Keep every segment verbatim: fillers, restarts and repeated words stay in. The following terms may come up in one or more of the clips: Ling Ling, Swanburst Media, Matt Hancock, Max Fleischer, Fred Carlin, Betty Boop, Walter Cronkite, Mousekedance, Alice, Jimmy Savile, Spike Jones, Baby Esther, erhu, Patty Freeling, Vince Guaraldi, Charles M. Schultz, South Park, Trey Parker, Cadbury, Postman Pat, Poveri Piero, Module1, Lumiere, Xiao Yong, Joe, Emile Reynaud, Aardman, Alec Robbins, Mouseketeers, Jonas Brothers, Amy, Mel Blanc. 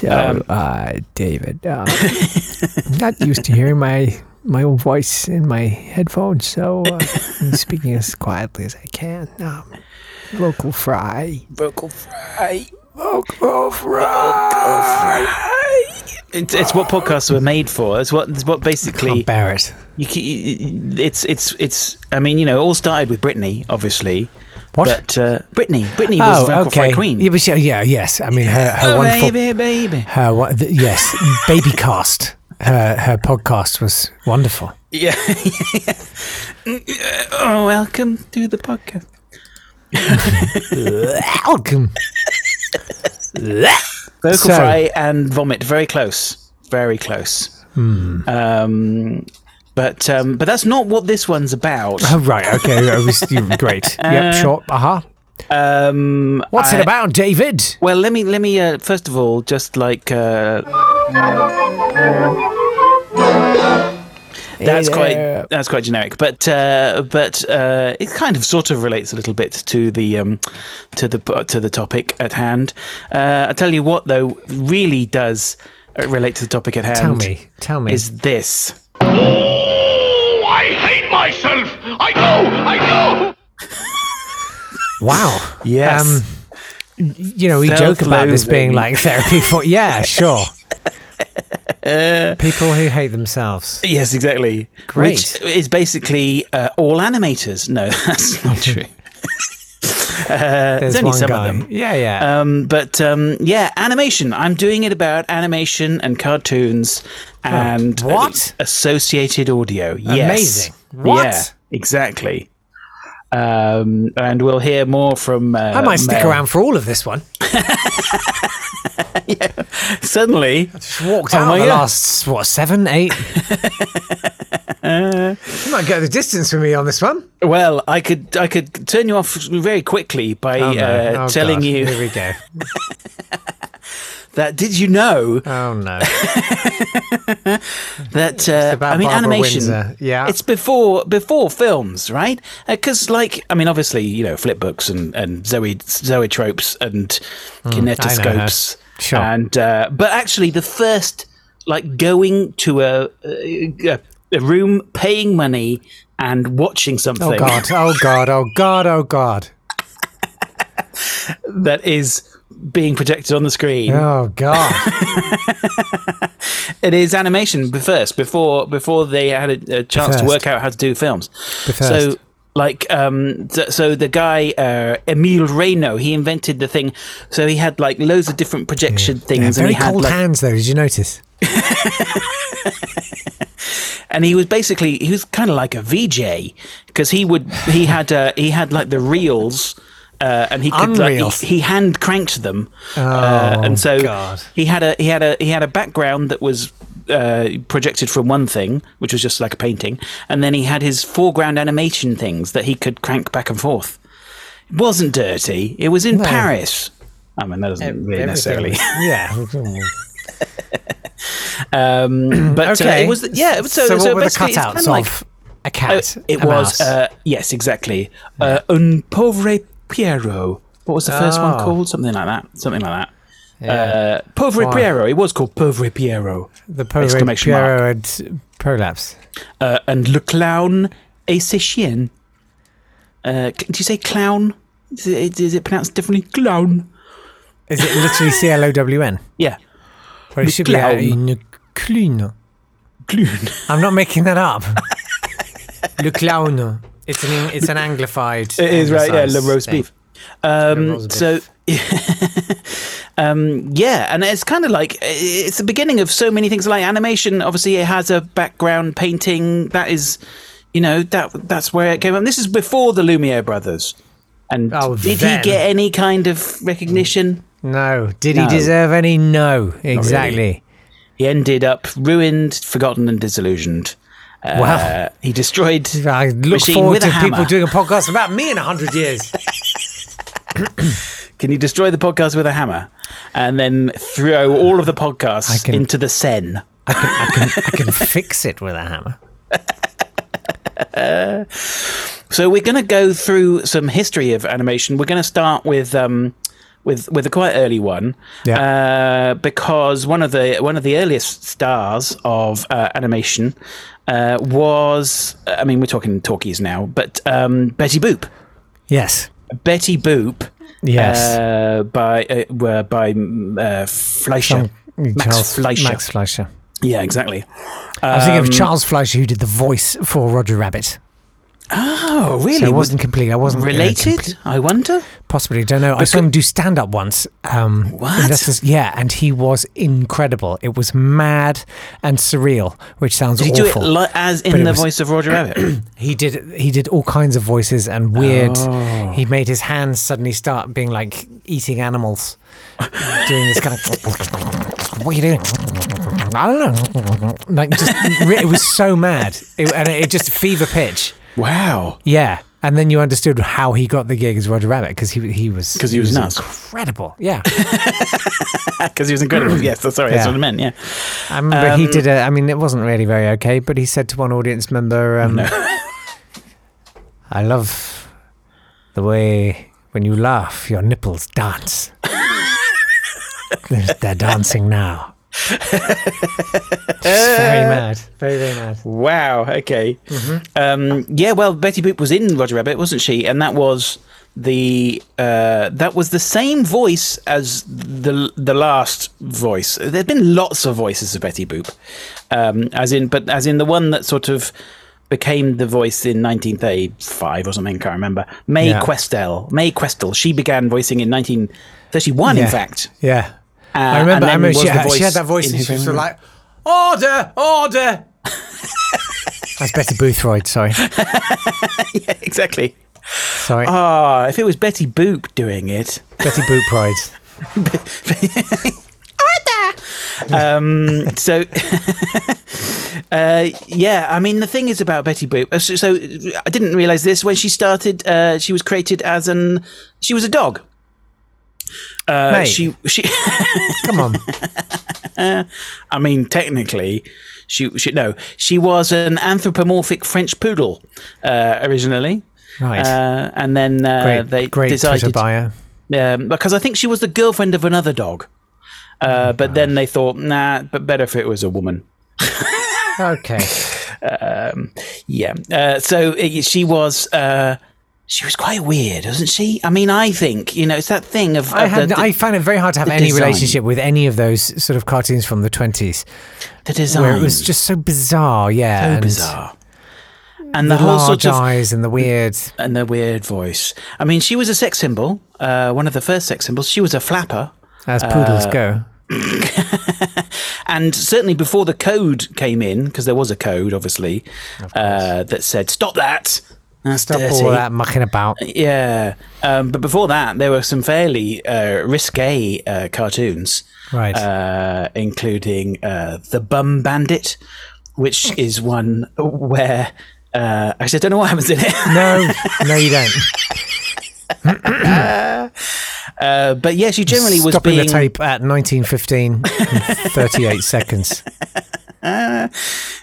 So, um, uh, David, uh, I'm not used to hearing my my own voice in my headphones, so uh, I'm speaking as quietly as I can. Um, local fry. Local fry. Local fry. Local fry. It's, it's what podcasts were made for. It's what it's what basically. I can't bear it. You, you, it's it's it's. I mean, you know, it all started with Britney, obviously. What? But, uh, Britney. Britney was the oh, vocal okay. fry queen. Yeah, but she, yeah, yes. I mean, her her oh, wonderful baby, baby. Her what? Yes, baby cast. Her her podcast was wonderful. Yeah. Oh, welcome to the podcast. Welcome. Vocal so, fry and vomit, very close, very close. Hmm. Um, but um, but that's not what this one's about. Oh, right, okay, that was, great. Yep, uh, sure. Uh-huh. Um, What's I, it about, David? Well, let me let me uh, first of all just like uh, that's yeah. quite that's quite generic, but uh, but uh, it kind of sort of relates a little bit to the um, to the to the topic at hand. Uh, I tell you what, though, really does relate to the topic at hand. Tell me, tell me, is this? Oh, I hate myself! I know, I know. Wow. Yes. Um, you know, we joke about this being like therapy for. Yeah, sure. Uh, people who hate themselves. Yes, exactly. Great. Which is basically uh, all animators. No, that's not true. uh, there's, there's only some guy. Of them. Yeah, yeah. Um, but um, yeah, animation. I'm doing it about animation and cartoons and oh, what associated audio. Yes. Amazing. What? Yeah, exactly. Um, and we'll hear more from. Uh, I might stick Mel. around for all of this one. Yeah. Suddenly, I just walked out oh the God. last what seven, eight. uh, you might go the distance with me on this one. Well, I could, I could turn you off very quickly by oh, no. uh, oh, telling God. you. Here we go. That did you know? Oh no! that uh, I mean, Barbara animation. Windsor. Yeah, it's before before films, right? Because, uh, like, I mean, obviously, you know, flipbooks and and Zoe, zoetropes and mm, kinetoscopes, sure. And uh, but actually, the first like going to a, a a room, paying money, and watching something. Oh God! Oh God! Oh God! Oh God! That is. Being projected on the screen. Oh God! It is animation first, before before they had a, a chance to work out how to do films. So, like, um, th- so the guy uh, Emile Reynaud, he invented the thing. So he had like loads of different projection yeah. things. Yeah, very and he cold had, like, hands, though. Did you notice? And he was basically he was kind of like a V J because he would he had uh, he had like the reels. Uh, and he could like, he, he hand cranked them, oh, uh, and so God. he had a he had a he had a background that was uh, projected from one thing, which was just like a painting, and then he had his foreground animation things that he could crank back and forth. It wasn't dirty. It was in no. Paris. I mean, that doesn't Everything really necessarily. Was, yeah. um, but okay. uh, it was yeah. So, so, so what were the cutouts of like, a cat? Uh, it a was uh, yes, exactly. Uh, yeah. Un pauvre Pierrot. What was the first oh. one called? Something like that. Something like that. Yeah. Uh, Poveri wow. Piero. It was called Poveri Piero. The Poveri Piero mark. And prolapse. Uh, and Le Clown et ses chiennes. Uh, do you say clown? Is it, is it pronounced differently? Clown. Is it literally C L O W N? Yeah. Or it Le should clown. Be une clune. Clune. I'm not making that up. Le Clown. It's an it's an anglified. It is right, yeah. Le roast beef. Um, roast beef. So, um, yeah, and it's kind of like it's the beginning of so many things. Like animation, obviously, it has a background painting. That is, you know, that that's where it came from. This is before the Lumiere brothers. And oh, did then. he get any kind of recognition? No. Did no. he deserve any? No. Exactly. Really. He ended up ruined, forgotten, and disillusioned. Uh, wow! He destroyed. I look forward to people doing a podcast about me in a hundred years. Can you destroy the podcast with a hammer, and then throw all of the podcasts can, into the Seine? I can, I can, I can fix it with a hammer. Uh, so we're going to go through some history of animation. We're going to start with um, with with a quite early one, yeah. uh, because one of the one of the earliest stars of uh, animation uh, was, I mean, we're talking talkies now, but um, Betty Boop. Yes, Betty Boop. Yes, uh, by uh, were by uh, Fleischer, Some, Max Charles, Fleischer, Max Fleischer. Yeah, exactly. I was um, thinking of Charles Fleischer, who did the voice for Roger Rabbit. Oh, really? So it wasn't complete. I wasn't related. Uh, complete. I wonder. Possibly. Don't know. Because I saw him do stand up once. Um, what? This is, yeah, and he was incredible. It was mad and surreal, which sounds did awful. Did he do it li- as in the was, voice of Roger Rabbit? he did. He did all kinds of voices and weird. Oh. He made his hands suddenly start being like eating animals, doing this kind of. What are you doing? I don't know. Like, just, it was so mad, it, and it, it just fever pitch. Wow. Yeah, and then you understood how he got the gig as Roger Rabbit because he he was because he, he was nuts. Incredible. Yeah, because he was incredible. Yes, sorry, yeah. That's what I meant. Yeah, I remember um, he did. A, I mean, it wasn't really very okay, but he said to one audience member, um, no. "I love the way when you laugh, your nipples dance. They're dancing now." Very mad, very very mad. Wow. Okay. Mm-hmm. Um, yeah. Well, Betty Boop was in Roger Rabbit, wasn't she? And that was the uh, that was the same voice as the the last voice. There've been lots of voices of Betty Boop, um, as in, but as in the one that sort of became the voice in nineteen thirty-five or something. Can't remember. Mae yeah. Questel. Mae Questel. She began voicing in nineteen thirty-one. Yeah. In fact. Yeah. Uh, I remember, I remember she, had, she had that voice and she was like, order, order. That's Betty Boothroyd, sorry. Yeah, exactly. Sorry. Oh, if it was Betty Boop doing it. Betty Boothroyd. Order! Um, so, uh, yeah, I mean, the thing is about Betty Boop. So, so I didn't realise this. When she started, uh, she was created as an... She was a dog. Uh, Mate. She, she come on. uh, I mean, technically, she, she no, she was an anthropomorphic French poodle uh, originally, right? Uh, and then uh, great, they great decided buyer. Um, because I think she was the girlfriend of another dog, uh, oh, but gosh. Then they thought, nah, but better if it was a woman. Okay. Um, yeah. Uh, so it, she was. Uh, She was quite weird, wasn't she? I mean, I think, you know, it's that thing of... of I, had, the, the, I found it very hard to have any design. Relationship with any of those sort of cartoons from the twenties. The design. Where it was just so bizarre, yeah. So and bizarre. And the, the whole sort of... eyes and the weird... And the weird voice. I mean, she was a sex symbol, uh, one of the first sex symbols. She was a flapper. As poodles uh, go. And certainly before the code came in, because there was a code, obviously, uh, that said, stop that! That's Stop dirty. All that mucking about. Yeah. Um, but before that, there were some fairly uh, risque uh, cartoons. Right. Uh, including uh, The Bum Bandit, which is one where... Uh, actually, I don't know what happens in it. No, no you don't. uh, but yeah, she generally Stopping was being... Stopping the tape at nineteen fifteen in thirty-eight seconds. Uh,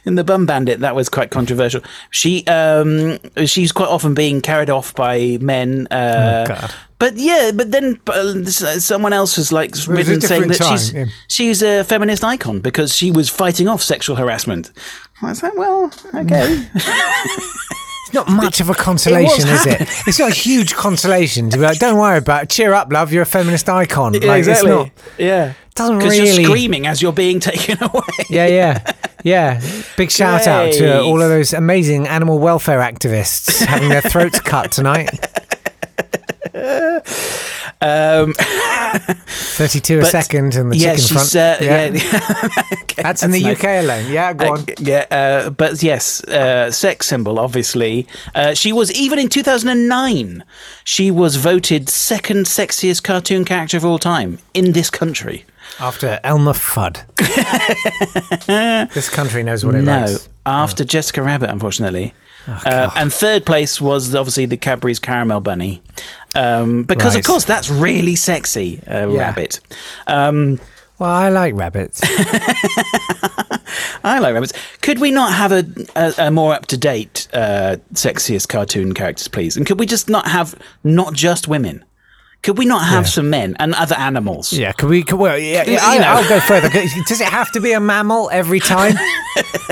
in The Bum Bandit, that was quite controversial. She, um, she's quite often being carried off by men. Uh, oh, God. But yeah, but then uh, someone else has like written saying that she's, yeah. she's a feminist icon because she was fighting off sexual harassment. I was like, well, okay. It's not much of a consolation, it is it? It's not a huge consolation to be like, don't worry about it. Cheer up, love. You're a feminist icon. Like, yeah, exactly. It's not, yeah. Doesn't really. Because you're screaming as you're being taken away. Yeah, yeah, yeah. Big shout Great. Out to all of those amazing animal welfare activists having their throats cut tonight. Um, thirty-two but, a second in the yeah, chicken front. Uh, yeah, yeah. Okay, that's in the nice. U K alone. Yeah, go on. Uh, yeah, uh, but yes, uh, sex symbol. Obviously, uh, she was even in two thousand nine. She was voted second sexiest cartoon character of all time in this country. After Elmer Fudd. This country knows what it no, likes. No, after oh. Jessica Rabbit, unfortunately. Oh, uh, and third place was obviously the Cadbury's Caramel Bunny. Um, because, right. of course, that's really sexy, uh, yeah. Rabbit. Um, well, I like rabbits. I like rabbits. Could we not have a, a, a more up-to-date uh, sexiest cartoon characters, please? And could we just not have not just women? Could we not have yeah. some men and other animals? Yeah, could we? Could, well, yeah, yeah, I, I'll go further. Does it have to be a mammal every time?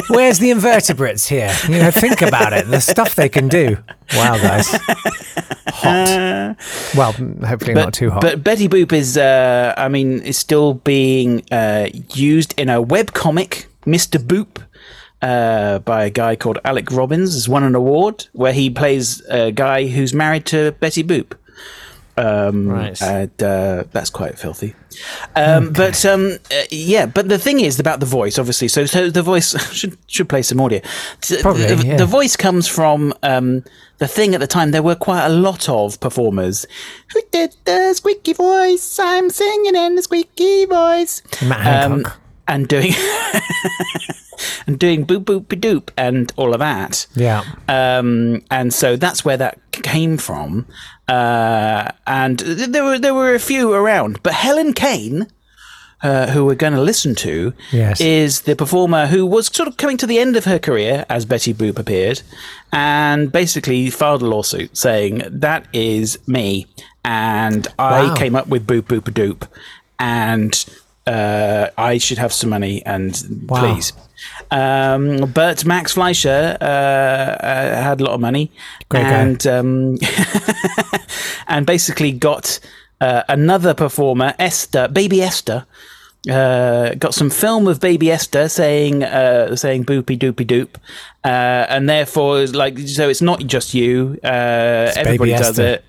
Where's the invertebrates here? You know, think about it. The stuff they can do. Wow, guys. Hot. Uh, well, hopefully but, not too hot. But Betty Boop is, uh, I mean, is still being uh, used in a webcomic, Mister Boop, uh, by a guy called Alec Robbins. Has won an award where he plays a guy who's married to Betty Boop. Um, right. And uh, that's quite filthy. Um, okay. But um, uh, yeah, but the thing is about the voice, obviously. So, so the voice should should play some audio. Probably, the, yeah. the voice comes from um, the thing at the time. There were quite a lot of performers who did the squeaky voice. I'm singing in the squeaky voice. Matt Hancock. Um, and doing and doing boop boop be doop and all of that. Yeah. Um, and so that's where that came from. Uh, and th- there were there were a few around, but Helen Kane, uh, who we're going to listen to, yes. is the performer who was sort of coming to the end of her career as Betty Boop appeared, and basically filed a lawsuit saying that is me, and wow. I came up with boop boop doop, and uh, I should have some money and wow. please. Um, but Max Fleischer uh, uh, had a lot of money Great and um, and basically got uh, another performer, Esther, Baby Esther, uh, got some film of Baby Esther saying uh, saying boopy doopy doop, uh, and therefore like so it's not just you, uh, everybody does it.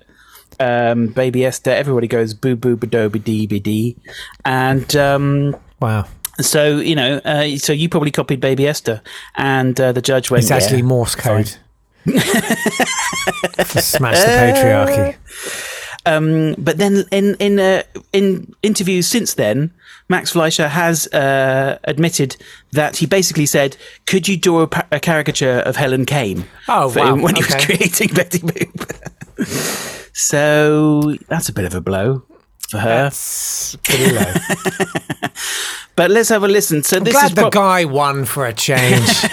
Um, Baby Esther, everybody goes boo boo ba do ba dee ba dee, and um, wow. So, you know, uh, so you probably copied Baby Esther, and uh, the judge went, it's actually yeah, Morse code. Smash the patriarchy. Um, but then in in uh, in interviews since then, Max Fleischer has uh, admitted that he basically said, could you draw a, pa- a caricature of Helen Kane? Oh, wow. When he okay. was creating Betty Boop. So that's a bit of a blow for her. That's pretty low. But let's have a listen. So I'm this glad is the pro- guy won for a change.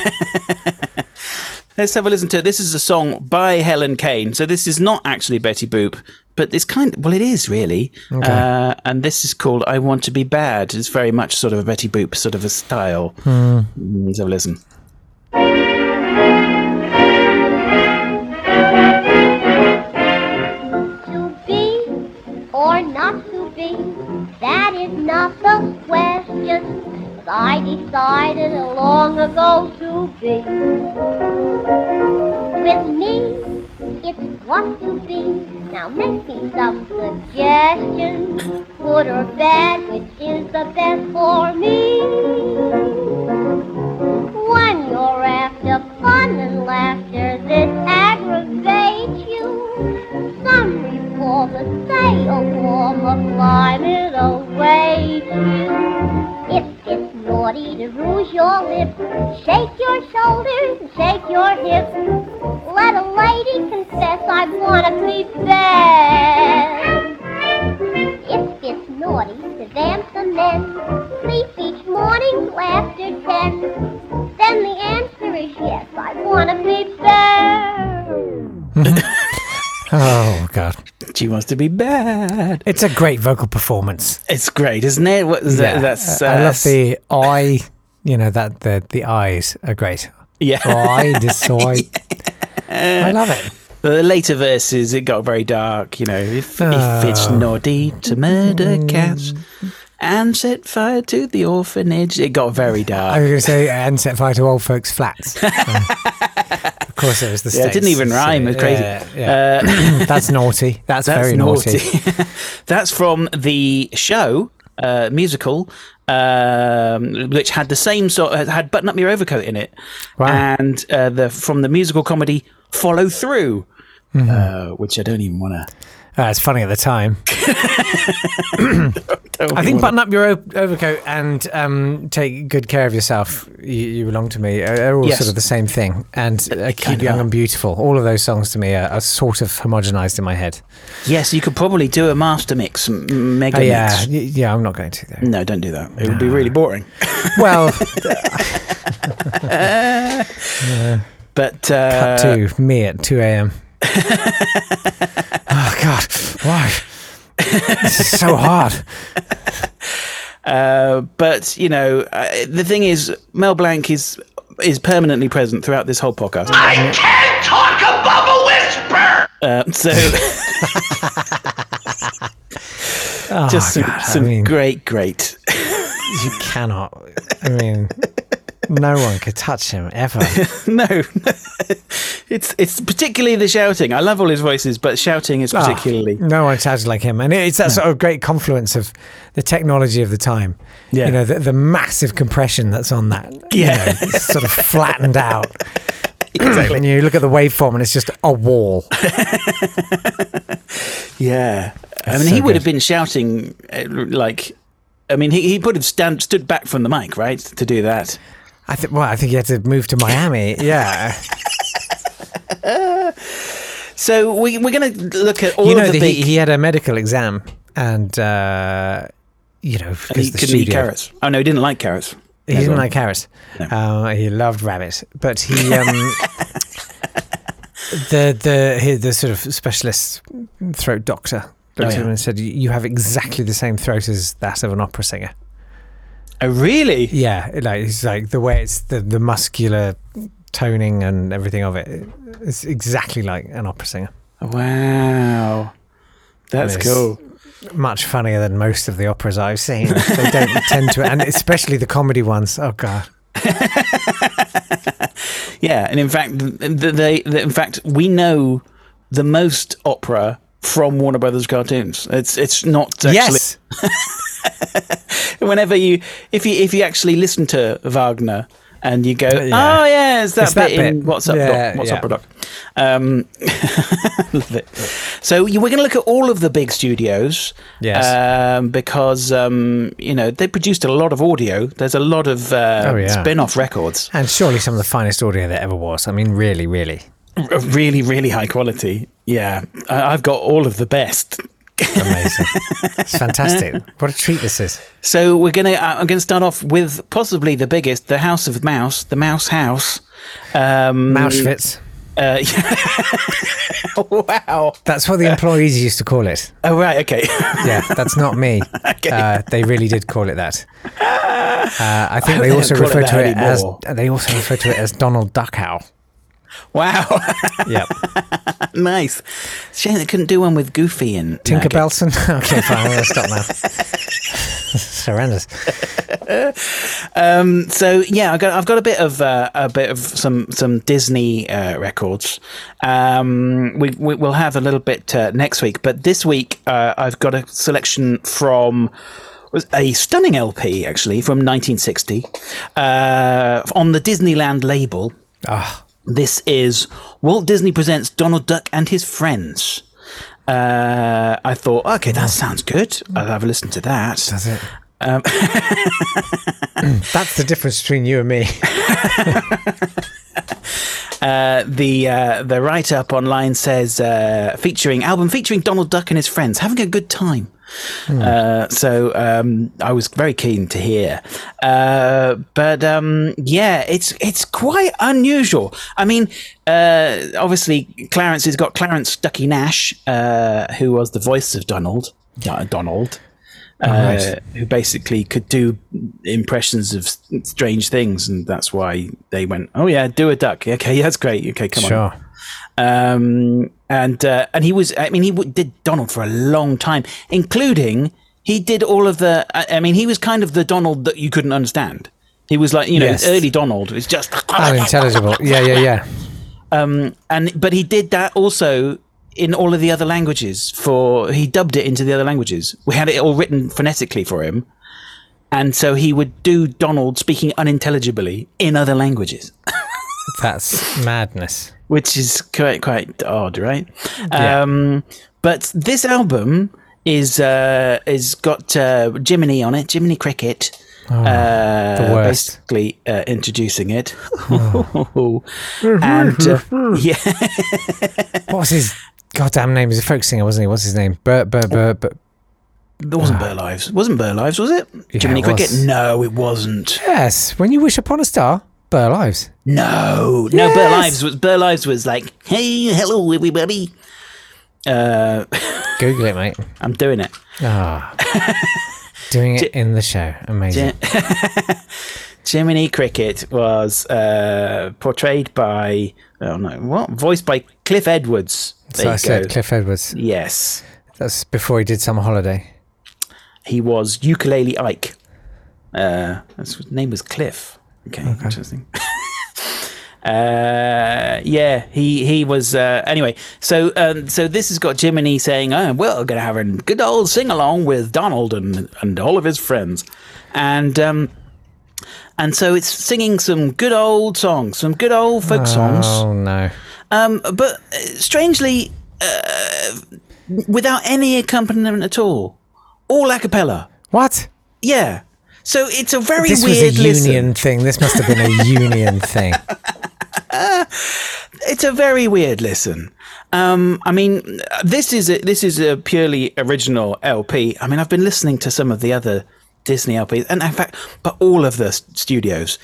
Let's have a listen to it. This is a song by Helen Kane. So this is not actually Betty Boop, but it's kind of, well, it is really. Okay. Uh, and this is called I Want to Be Bad. It's very much sort of a Betty Boop sort of a style. Hmm. Let's have a listen. To be or not to be, that is not the way. I decided long ago to be. With me, it's what to be. Now make me some suggestions, good or bad, which is the best for me. When you're after fun and laughter, this aggravates you. Some reformers say a warm of climb it awaits you. It's naughty to rouge your lips, shake your shoulders, shake your hips. Let a lady confess I want to be bad. If it's naughty to vamp the men, sleep each morning after ten. Then the answer is yes, I want to be bad. Oh, God. She wants to be bad. It's a great vocal performance. It's great, isn't it? What, is yeah. that, that's, uh, I love the I, you know, that the the eyes are great. Yeah. I decide. Yeah. I love it. The later verses, it got very dark, you know. If, oh. if it's naughty to murder cats and set fire to the orphanage, it got very dark. I was going to say, and set fire to old folks' flats. um. Of course, it was the States. Yeah, it didn't even rhyme. It was crazy. Yeah, yeah. Uh, that's naughty. That's, that's very naughty. naughty. That's from the show uh, musical, um, which had the same sort. Had Button Up Your Overcoat in it, wow. and uh, the from the musical comedy Follow Through, mm-hmm. uh, which I don't even want to. Uh, it's funny at the time. I think Button Up Your o- Overcoat and um, Take Good Care of Yourself, You, you Belong to Me, are, are all yes. sort of the same thing. And uh, Keep Young and Beautiful, all of those songs to me are, are sort of homogenised in my head. Yes, you could probably do a master mix, m- mega uh, yeah, mix. Y- yeah, I'm not going to, though. No, don't do that. It no. would be really boring. Well... yeah. But... Uh, Cut to me at two a.m. Oh, God. Why? It's so hard. Uh, but, you know, uh, the thing is, Mel Blanc is is permanently present throughout this whole podcast. I can't talk above a whisper! Uh, so... oh, just some, God, some I mean, great, great... you cannot. I mean... No one could touch him ever. No, it's it's particularly the shouting. I love all his voices, but shouting is particularly oh, no one sounds like him, and it's that no. sort of great confluence of the technology of the time. Yeah, you know the, the massive compression that's on that. Yeah, you know, it's sort of flattened out. Exactly. And you look at the waveform, and it's just a wall. Yeah, that's I mean, so he good. would have been shouting like. I mean, he he would have stand, stood back from the mic, right, to do that. I think. Well, I think he had to move to Miami. Yeah. So we we're going to look at all you know, of the. the he, he had a medical exam, and uh, you know, and he the couldn't studio, eat carrots. Oh no, he didn't like carrots. He That's didn't right. like carrots. No. Um, he loved rabbits, but he. Um, the the the sort of specialist throat doctor. Looked at him and said, "You have exactly the same throat as that of an opera singer." Oh, really? Yeah, like it's like the way it's the, the muscular toning and everything of it. It's exactly like an opera singer. Wow, that's cool. Much funnier than most of the operas I've seen. They don't tend to, and especially the comedy ones. Oh God. Yeah, and in fact, they, they in fact we know the most opera. From Warner Brothers cartoons. It's it's not actually... Yes! Whenever you... If you if you actually listen to Wagner and you go, yeah. oh, yeah, it's that it's bit that in bit. What's Up, yeah, Doc? What's yeah. Up, Doc? Um, love it. So you, we're going to look at all of the big studios. Yes. Um, because, um, you know, they produced a lot of audio. There's a lot of uh, oh, yeah. spin-off records. And surely some of the finest audio there ever was. I mean, really, really. Really, really high quality. Yeah, I've got all of the best. Amazing! It's fantastic. What a treat this is. So we're gonna. I'm gonna start off with possibly the biggest, the House of Mouse, the Mouse House, um, Mouschwitz. Uh, yeah. Wow, that's what the employees used to call it. Oh right, okay. Yeah, that's not me. Okay. Uh, they really did call it that. Uh, I think I they, they also refer it to it anymore. as. They also refer to it as Donald Duckow. Wow. Yep. Nice. It's a shame they couldn't do one with Goofy and... Tinker no, Belson? Okay, fine. I'm going to stop now. It's horrendous. Um, so, yeah, I've got, I've got a bit of uh, a bit of some, some Disney uh, records. Um, we, we, we'll have a little bit uh, next week. But this week, uh, I've got a selection from... was a stunning L P, actually, from nineteen sixty uh, on the Disneyland label. Ah. Oh. This is Walt Disney Presents Donald Duck and His Friends. Uh, I thought, okay, that sounds good. I'll have a listen to that. Does it? Um, That's the difference between you and me. uh, the uh, the write-up online says, uh, featuring album featuring Donald Duck and his friends, having a good time. Hmm. Uh, so um, I was very keen to hear, uh, but um, yeah, it's it's quite unusual. I mean, uh, obviously Clarence has got Clarence Ducky Nash, uh, who was the voice of Donald, uh, Donald, uh, right. who basically could do impressions of strange things, and that's why they went, "Oh yeah, do a duck." Okay, yeah, that's great. Okay, come sure. on. Um, and uh, and he was, I mean, he w- did Donald for a long time, including he did all of the, I, I mean, he was kind of the Donald that you couldn't understand. He was like, you know, yes. early Donald. It's just unintelligible. yeah, yeah, yeah. Um, and but he did that also in all of the other languages. For he dubbed it into the other languages. We had it all written phonetically for him, and so he would do Donald speaking unintelligibly in other languages. That's madness. Which is quite quite odd, right? Yeah. Um, but this album is uh, is got uh, Jiminy on it, Jiminy Cricket, oh, uh, the worst. basically uh, introducing it. Oh. And uh, yeah, what was his goddamn name? He was a folk singer, wasn't he? What's his name? Bur Bur Bur. Bur- It wasn't Burl Ives. Wasn't Burl Ives? Was it? Yeah, Jiminy it Cricket? Was. No, it wasn't. Yes, when you wish upon a star. Burl Ives. No, yes. no. Burl Ives was Burl Ives was like, "Hey, hello, everybody." Uh, Google it, mate. I'm doing it. Ah, oh, doing it in the show. Amazing. Jiminy Cricket was uh, portrayed by, oh no, what? Voiced by Cliff Edwards. There so I said Cliff Edwards. Yes. That's before he did Summer Holiday. He was Ukulele Ike. Uh, his name was Cliff. Okay, okay. Interesting. Uh, yeah, he he was. Uh, anyway, so um, so this has got Jiminy saying, "Oh, well, we're gonna have a good old sing along with Donald and and all of his friends," and um, and so it's singing some good old songs, some good old folk songs. Oh no! Um, but strangely, uh, without any accompaniment at all, all a cappella. What? Yeah. So it's a very this weird. This was a union listen. thing. This must have been a union thing. Uh, it's a very weird listen. Um, I mean, this is a, this is a purely original L P. I mean, I've been listening to some of the other Disney L Ps, and in fact, but all of the studios,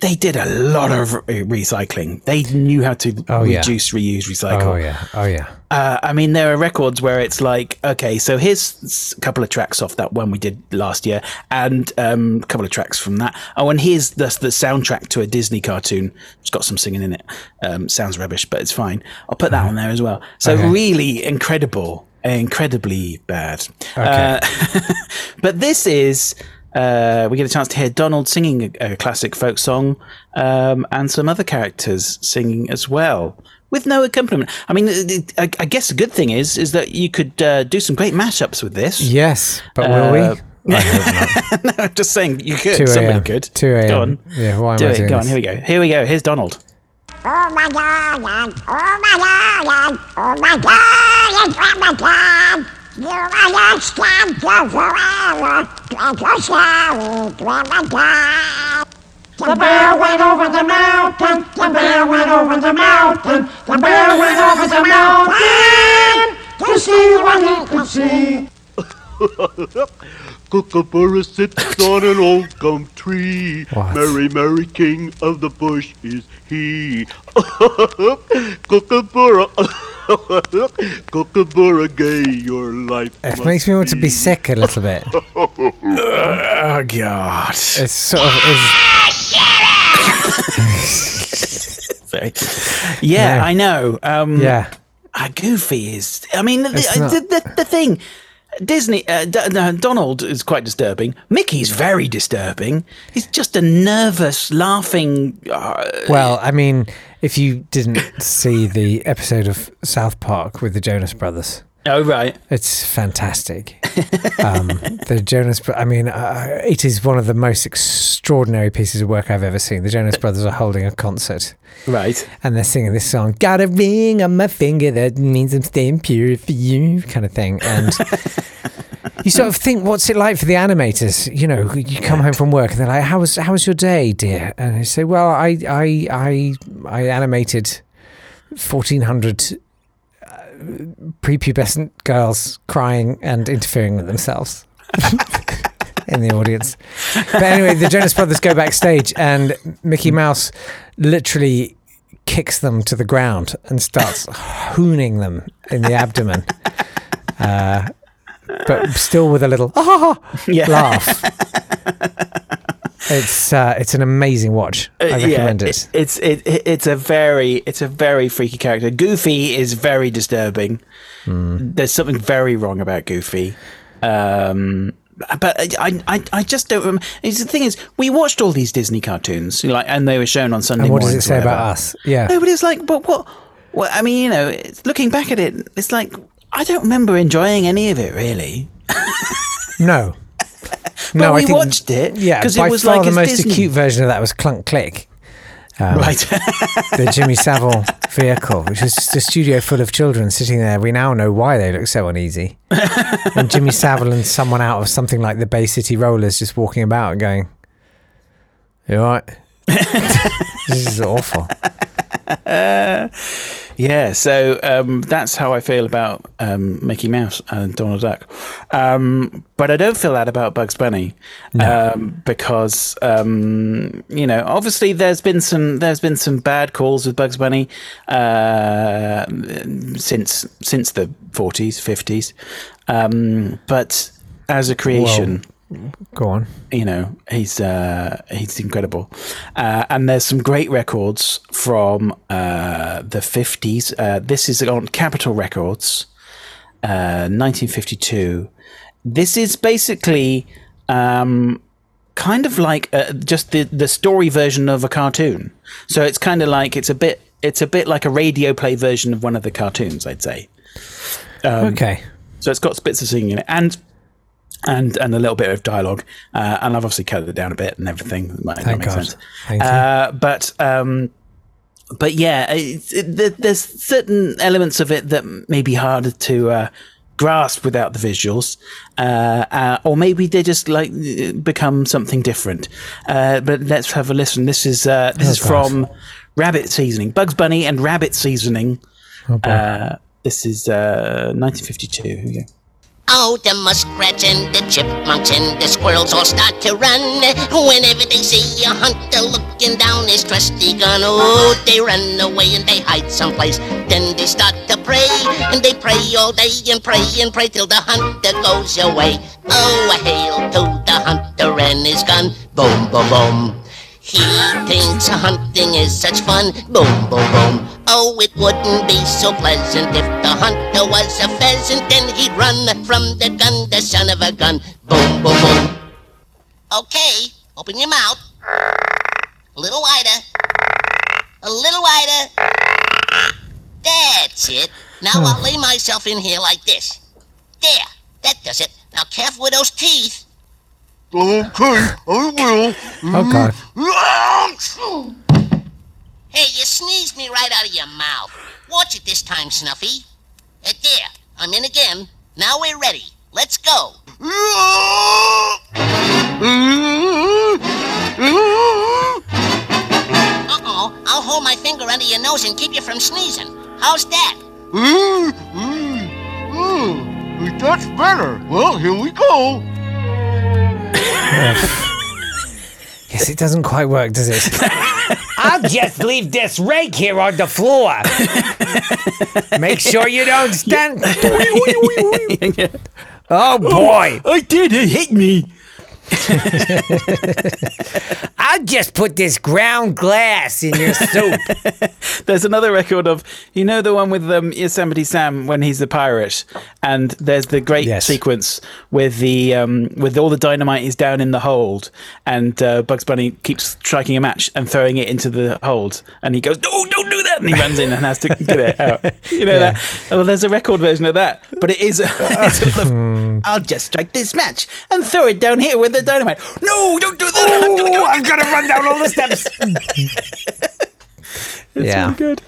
they did a lot of re- recycling. They knew how to oh, reduce, yeah. reuse, recycle. Oh yeah, oh yeah. Uh, I mean, there are records where it's like, okay, so here's a couple of tracks off that one we did last year, and um, a couple of tracks from that. Oh, and here's the, the soundtrack to a Disney cartoon. It's got some singing in it. Um, sounds rubbish, but it's fine. I'll put that uh, on there as well. So okay. Really incredible, incredibly bad. Okay. Uh, but this is, uh, we get a chance to hear Donald singing a, a classic folk song, um, and some other characters singing as well. With no accompaniment. I mean, I guess the good thing is is that you could uh, do some great mashups with this. Yes, but will uh, we? I hope not. No, I'm just saying you could. Somebody could. two a.m. Go on. Yeah, why am do I it. Doing Go this? on, here we go. Here we go. Here's Donald. Oh, my God. Oh, my God. Oh, my God. Oh, my God. You are stand forever. Close out. Oh, my God. The bear went over the mountain, the bear went over the mountain, the bear went over the mountain, to see what he could see. Kookaburra sits on an old gum tree, what? Merry, merry king of the bush is he. Kookaburra, Kookaburra gay your life. It makes me want to be sick a little bit. Oh, God. It's sort of... It's... Sorry. Yeah, no. I know. Um, yeah, Goofy is. I mean, the the, the, the thing, Disney. Uh, D- no, Donald is quite disturbing. Mickey's very disturbing. He's just a nervous, laughing. Uh, well, I mean, if you didn't see the episode of South Park with the Jonas Brothers. Oh, right. It's fantastic. um, the Jonas, I mean, uh, it is one of the most extraordinary pieces of work I've ever seen. The Jonas Brothers are holding a concert. Right. And they're singing this song, got a ring on my finger that means I'm staying pure for you, kind of thing. And you sort of think, what's it like for the animators? You know, you come home from work and they're like, how was, how was your day, dear? And they say, well, I, I, I, I animated fourteen hundred prepubescent girls crying and interfering with themselves in the audience. But anyway, the Jonas Brothers go backstage and Mickey Mouse literally kicks them to the ground and starts hooning them in the abdomen. Uh, but still with a little ah, yeah. laugh. It's uh, it's an amazing watch. I uh, recommend yeah, it. It's it, it it's a very it's a very freaky character. Goofy is very disturbing. Mm. There's something very wrong about Goofy, um, but I I I just don't remember. It's, the thing is, we watched all these Disney cartoons, like, and they were shown on Sunday. And what does it say about us? Yeah. No, but it's like, but what? What I mean, you know, it's, looking back at it, it's like I don't remember enjoying any of it really. No. But no, we I think, watched it yeah, because it was like the most Disney. Acute version of that was Clunk Click, um, right? The Jimmy Savile vehicle, which was just a studio full of children sitting there. We now know why they look so uneasy. And Jimmy Savile and someone out of something like the Bay City Rollers just walking about and going, "You all right?" This is awful. Uh, Yeah, so um, that's how I feel about um, Mickey Mouse and Donald Duck. Um, but I don't feel that about Bugs Bunny, no. um, because, um, you know, obviously there's been some there's been some bad calls with Bugs Bunny uh, since since the forties, fifties. Um, but as a creation... Whoa. Go on. You know, he's uh, he's incredible. Uh, and there's some great records from uh, the fifties. Uh, this is on Capitol Records, uh, nineteen fifty-two. This is basically um, kind of like uh, just the, the story version of a cartoon. So it's kind of like it's a bit it's a bit like a radio play version of one of the cartoons, I'd say. Um, okay. So it's got bits of singing in it. And... And and a little bit of dialogue, uh, and I've obviously cut it down a bit and everything. That might not make sense. Uh, but um, but yeah, it, it, there's certain elements of it that may be harder to uh, grasp without the visuals, uh, uh, or maybe they just like become something different. Uh, but let's have a listen. This is uh, this oh, is gosh. from Rabbit Seasoning, Bugs Bunny and Rabbit Seasoning. Oh, uh, this is uh, nineteen fifty-two. Here we go. Oh, the muskrats and the chipmunks and the squirrels all start to run. Whenever they see a hunter looking down his trusty gun, oh, they run away and they hide someplace. Then they start to pray, and they pray all day and pray and pray till the hunter goes away. Oh, hail to the hunter and his gun, boom, boom, boom. He thinks hunting is such fun, boom, boom, boom. Oh, it wouldn't be so pleasant if the hunter was a pheasant, then he'd run from the gun, the son of a gun, boom, boom, boom. Okay, open your mouth. A little wider. A little wider. That's it. Now I'll lay myself in here like this. There, that does it. Now careful with those teeth. Okay, I will. Oh, God. Hey, you sneezed me right out of your mouth. Watch it this time, Snuffy. Uh, there, I'm in again. Now we're ready. Let's go. Uh-oh, I'll hold my finger under your nose and keep you from sneezing. How's that? That's better. Well, here we go. Yes, it doesn't quite work, does it? I'll just leave this rake here on the floor. Make sure you don't stand. Oh, boy. Oh, I did. It hit me. I'll just put this ground glass in your soup. There's another record of, you know, the one with um, Yosemite Sam when he's the pirate, and there's the great yes. sequence with the um, with all the dynamite is down in the hold, and uh, Bugs Bunny keeps striking a match and throwing it into the hold, and he goes, "No, don't do that!" and he runs in and has to get it out. You know yeah. that? Well, there's a record version of that, but it is. It's a, I'll just strike this match and throw it down here with the dynamite. No, don't do that. Oh, I'm gonna go. I'm gonna run down all the steps. It's yeah. really good.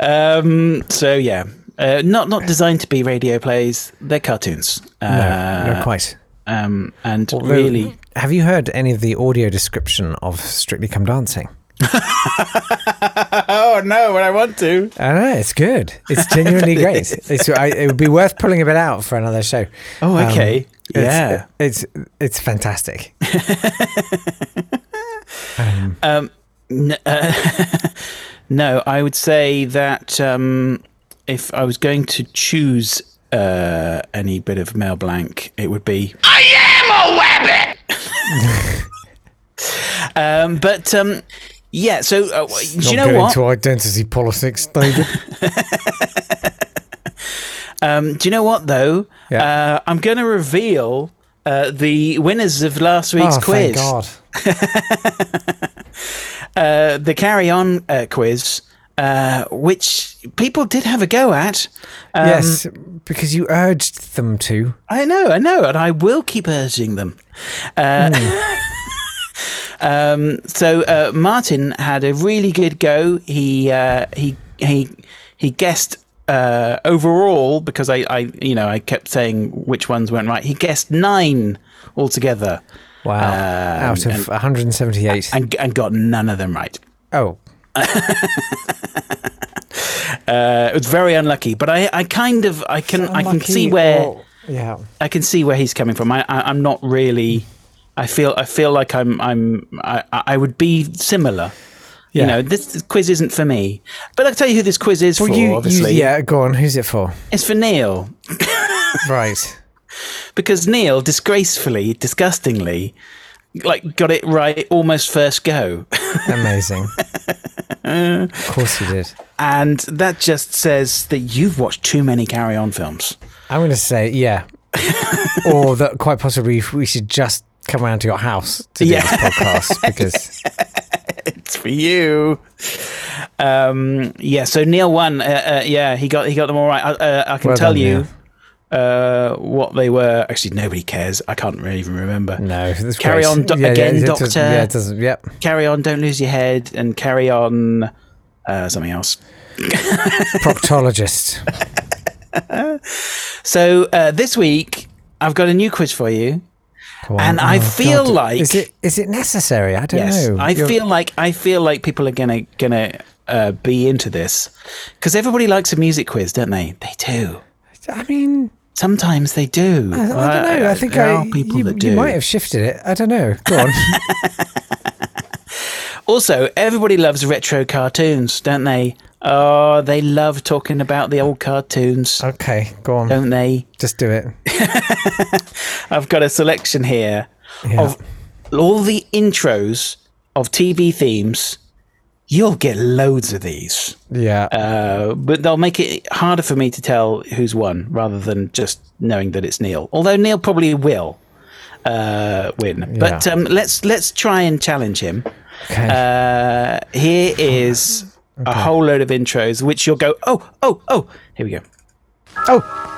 Um, so yeah, uh, not not designed to be radio plays. They're cartoons. Uh, no, not quite. Um, and well, really, have you heard any of the audio description of Strictly Come Dancing? Oh no, but I want to. I know, it's good. It's genuinely great. It's, I, it would be worth pulling a bit out for another show. Oh, okay. Um, Yeah, it's it's, it's fantastic. um, um, n- uh, no, I would say that um, if I was going to choose uh, any bit of Mel Blanc, it would be I am a rabbit. um, but um, yeah, so uh, do not you know what? Into identity politics, David. Um, do you know what, though? Yeah. Uh, I'm going to reveal uh, the winners of last week's oh, quiz. Oh, thank God. uh, the carry-on uh, quiz, uh, which people did have a go at. Um, yes, because you urged them to. I know, I know, and I will keep urging them. Uh, mm. um, so uh, Martin had a really good go. He uh, he he he guessed... Uh, overall, because I, I, you know, I kept saying which ones weren't right. He guessed nine altogether. Wow! Um, Out of and, one hundred seventy-eight, and, and got none of them right. Oh. Uh, it's very unlucky, but I, I kind of, I can, I can see where, or, yeah, I can see where he's coming from. I, I, I'm not really. I feel, I feel like I'm, I'm, I, I would be similar. Yeah. You know, this, this quiz isn't for me. But I'll tell you who this quiz is well, for. You, obviously, you, yeah. Go on. Who's it for? It's for Neil. Right. Because Neil, disgracefully, disgustingly, like got it right almost first go. Amazing. Of course he did. And that just says that you've watched too many Carry On films. I'm going to say, yeah. Or that quite possibly we should just come around to your house to do yeah. this podcast because it's for you. Um, yeah. So Neil won. Uh, uh, yeah, he got he got them all right. I, uh, I can well tell done, you. Yeah. Uh, what they were. Actually, nobody cares. I can't really even remember. No. Carry on do- yeah, again, yeah, Doctor. Yeah, it doesn't. Yep. Carry on, don't lose your head, and carry on uh, something else. Proctologist. So uh, this week, I've got a new quiz for you. On, and oh I feel God. like is it is it necessary? I don't yes, know. I You're... feel like I feel like people are gonna gonna uh, be into this because everybody likes a music quiz, don't they? They do. I mean. Sometimes they do. I, I don't know. I think there I, are people you, that do. You might have shifted it. I don't know. Go on. Also, everybody loves retro cartoons, don't they? Oh, they love talking about the old cartoons. Okay, go on. Don't they? Just do it. I've got a selection here yeah. of all the intros of T V themes. You'll get loads of these. Yeah. Uh, but they'll make it harder for me to tell who's won rather than just knowing that it's Neil. Although Neil probably will uh, win. Yeah. But um, let's let's try and challenge him. Okay. Uh, here is okay. a whole load of intros, which you'll go, oh, oh, oh. Here we go. Oh.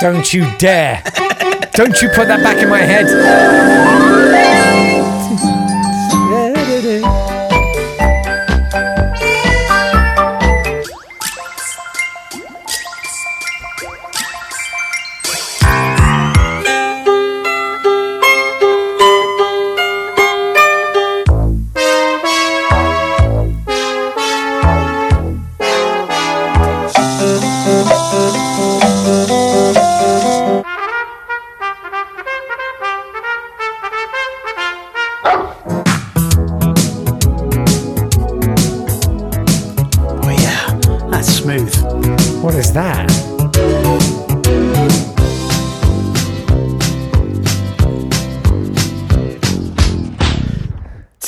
Don't you dare. Don't you put that back in my head.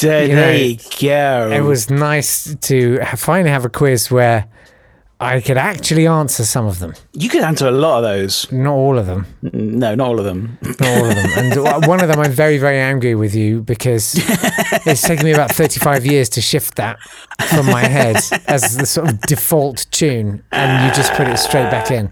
There you go. It was nice to finally have a quiz where I could actually answer some of them. You could answer a lot of those. Not all of them. No, not all of them. Not all of them. And one of them, I'm very, very angry with you because it's taken me about thirty-five years to shift that from my head as the sort of default tune, and you just put it straight back in.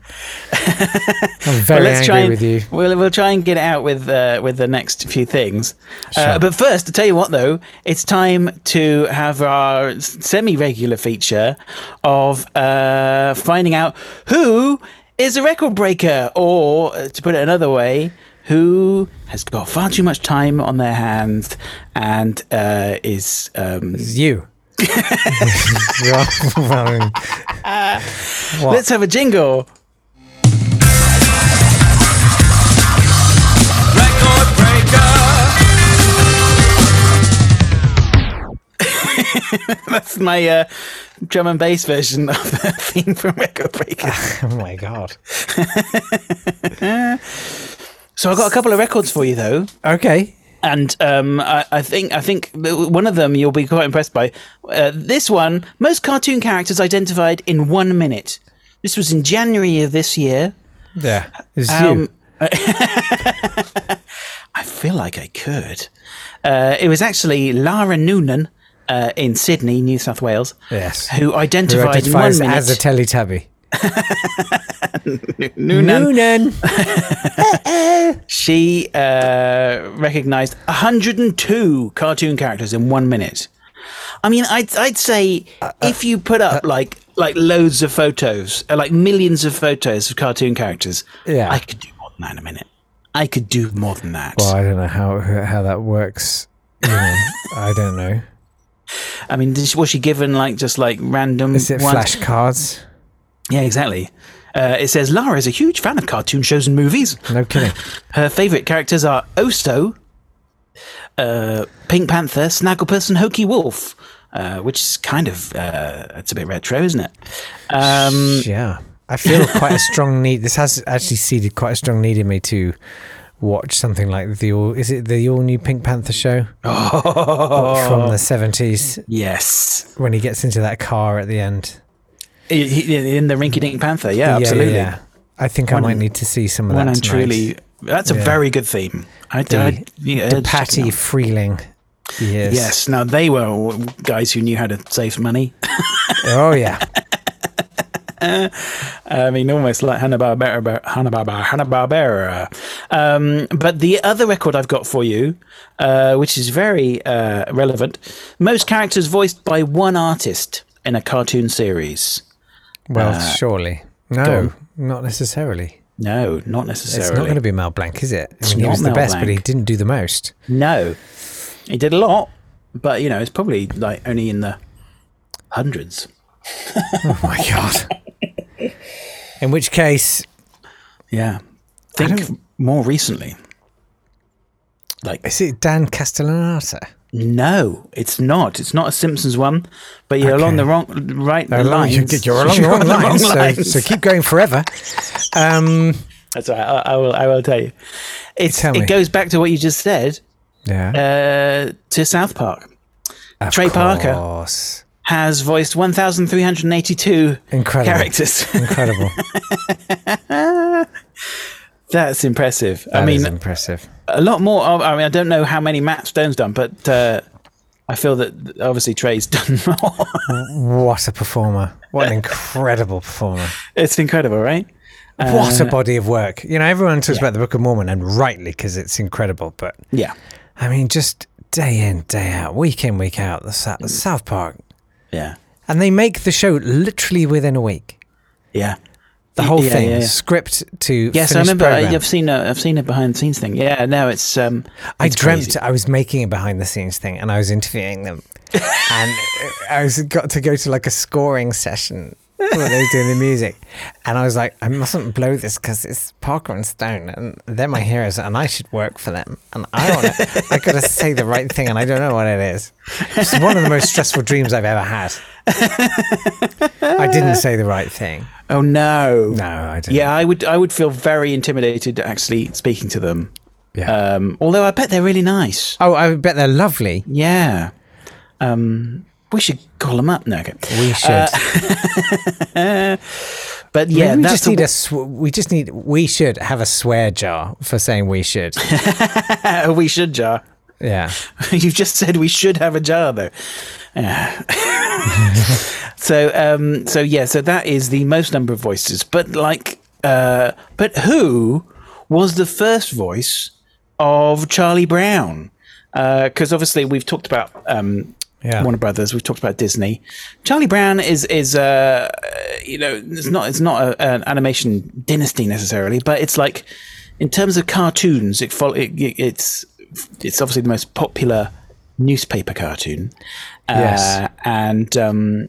I'm very well, angry and, with you. We'll, we'll try and get it out with uh, with the next few things. Sure. Uh, but first, to tell you what, though, it's time to have our semi-regular feature of uh, finding out who is a record breaker, or to put it another way, who has got far too much time on their hands and uh, is... Um, it's you. uh, let's have a jingle. Record breaker. That's my uh, drum and bass version of the theme from Record Breaker. Oh my god. So I've got a couple of records for you though. Okay. And um, I, I think I think one of them you'll be quite impressed by. Uh, this one, most cartoon characters identified in one minute. This was in January of this year. Yeah, it's um, you. I feel like I could. Uh, it was actually Lara Noonan uh, in Sydney, New South Wales, yes, who identified, who identified one minute as a Teletubby. Noonan. Noonan. She uh, recognised one hundred and two cartoon characters in one minute. I mean, I'd, I'd say uh, if you put up uh, like like loads of photos, uh, like millions of photos of cartoon characters, yeah, I could do more than that in a minute. I could do more than that. Well, I don't know how how that works. You know, I don't know. I mean, did she, was she given like just like random? Is it flashcards? Yeah, exactly. Uh, it says, Lara is a huge fan of cartoon shows and movies. No kidding. Her favourite characters are Oso, uh, Pink Panther, Snagglepuss and Hokey Wolf, uh, which is kind of, uh, it's a bit retro, isn't it? Um, yeah. I feel quite a strong need. This has actually seeded quite a strong need in me to watch something like the all, is it the all new Pink Panther show? Oh. From the seventies. Yes. When he gets into that car at the end. In the Rinky-Dink Panther, yeah, yeah, absolutely. Yeah. I think when, I might need to see some of that tonight. Truly, that's a yeah. very good theme. I, the, I, yeah, the Patty Freeling. Yes. Yes. Now, they were guys who knew how to save money. Oh, yeah. Uh, I mean, almost like Hanna-Barbera. Hanna-Barbera. Hanna-Barbera. Um, but the other record I've got for you, uh, which is very uh, relevant, most characters voiced by one artist in a cartoon series. Well, uh, surely. No, not necessarily. No, not necessarily. It's not going to be Mel Blanc, is it? I mean, he was the best, but he didn't do the most. No. He did a lot, but, you know, it's probably like only in the hundreds. Oh, my God. In which case... Yeah. Think more recently. Like, is it Dan Castellaneta? No, it's not. It's not a Simpsons one, but you're okay. along the wrong right no, lines. You're along the wrong lines, lines. So, so keep going forever. Um, That's all right. I, I will. I will tell you. It's, tell it me. goes back to what you just said. Yeah. Uh, to South Park, of Trey course. Parker has voiced one thousand three hundred eighty-two Incredible. characters. Incredible. That's impressive. That I mean, is impressive. A lot more. I mean, I don't know how many Matt Stone's done, but uh, I feel that obviously Trey's done more. What a performer! What an incredible performer! It's incredible, right? What uh, a body of work! You know, everyone talks yeah. about the Book of Mormon, and rightly, because it's incredible. But yeah, I mean, just day in, day out, week in, week out, the South, the South Park. Yeah, and they make the show literally within a week. Yeah. The whole yeah, thing, yeah, yeah. script to yes, I remember. I, I've seen a, I've seen a behind the scenes thing. Yeah, no, it's. Um, I it's dreamt crazy. I was making a behind the scenes thing, and I was interviewing them, and I was got to go to like a scoring session where they were doing the music, and I was like, I mustn't blow this because it's Parker and Stone, and they're my heroes, and I should work for them, and I want to, I got to say the right thing, and I don't know what it is. It's one of the most stressful dreams I've ever had. I didn't say the right thing. Oh no! No, I don't. Yeah, I would. I would feel very intimidated actually speaking to them. Yeah. Um, although I bet they're really nice. Oh, I bet they're lovely. Yeah. Um, we should call them up. No, okay. We should. Uh, but yeah, we that's just need a. Sw- we just need. We should have a swear jar for saying we should. A we should jar. Yeah. You've just said we should have a jar though. Yeah. So, um, so yeah, so that is the most number of voices. But like, uh, but who was the first voice of Charlie Brown? Because uh, obviously we've talked about um, yeah. Warner Brothers, we've talked about Disney. Charlie Brown is is uh, you know, it's not it's not a, an animation dynasty necessarily, but it's like in terms of cartoons, it, fo- it, it it's it's obviously the most popular newspaper cartoon. Uh, yes, and. Um,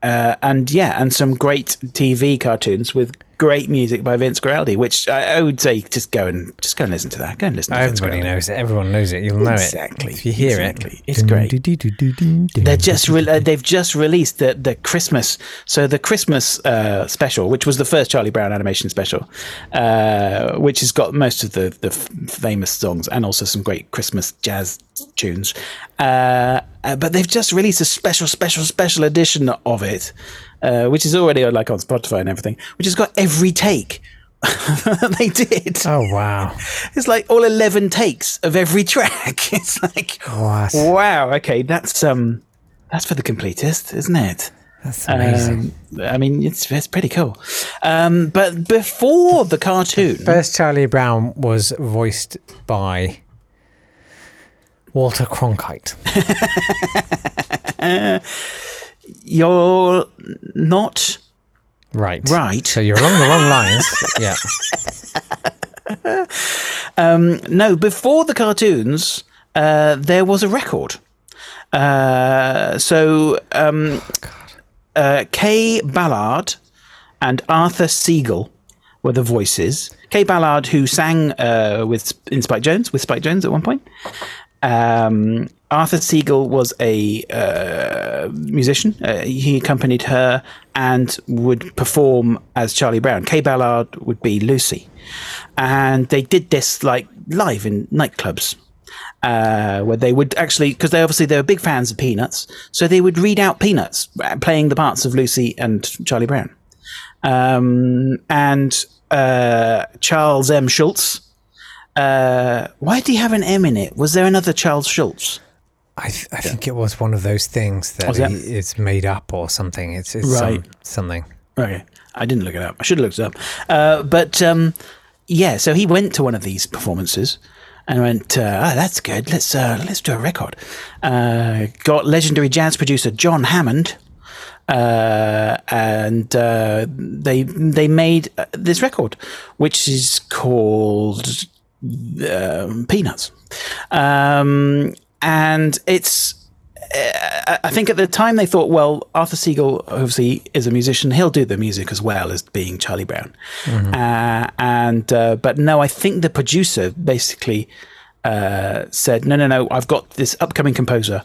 Uh, and yeah, and some great T V cartoons with great music by Vince Guaraldi, which I, I would say just go and just go and listen to that. Go and listen. To Everybody Vince knows it. Everyone knows it. You'll know exactly. it exactly if you hear exactly. it. It's great. They're just re- they've just released the the Christmas so the Christmas uh, special, which was the first Charlie Brown animation special, uh, which has got most of the the f- famous songs and also some great Christmas jazz tunes. Uh, Uh, but they've just released a special, special, special edition of it, uh, which is already like on Spotify and everything, which has got every take they did. Oh, wow. It's like all eleven takes of every track. It's like, what? Wow. Okay. That's, um, That's for the completist, isn't it? That's amazing. Um, I mean, it's it's pretty cool. Um, but before the cartoon... The first Charlie Brown was voiced by Walter Cronkite. You're not... Right. Right. So you're along the wrong lines. Yeah. Um, no, before the cartoons, uh, there was a record. Uh, so... Um, oh, God. Uh, Kay Ballard and Arthur Siegel were the voices. Kay Ballard, who sang uh, with in Spike Jones, with Spike Jones at one point. Um, Arthur Siegel was a uh, musician. Uh, he accompanied her and would perform as Charlie Brown. Kay Ballard would be Lucy. And they did this like live in nightclubs. Uh, where they would actually, because they obviously they were big fans of Peanuts, so they would read out Peanuts, playing the parts of Lucy and Charlie Brown. Um, and uh, Charles M. Schultz. Uh, why did he have an M in it? Was there another Charles Schultz? I, th- I yeah. think it was one of those things that he, it's made up or something. It's, it's right. some, something. Okay. I didn't look it up. I should have looked it up. Uh, but um, yeah, so he went to one of these performances. And went, uh, oh, that's good. Let's uh, let's do a record. Uh, got legendary jazz producer John Hammond, uh, and uh, they they made this record, which is called uh, Peanuts. Um, and it's, I think at the time they thought, well, Arthur Siegel obviously is a musician; he'll do the music as well as being Charlie Brown. Mm-hmm. Uh, and uh, but no, I think the producer basically uh, said, "No, no, no! I've got this upcoming composer,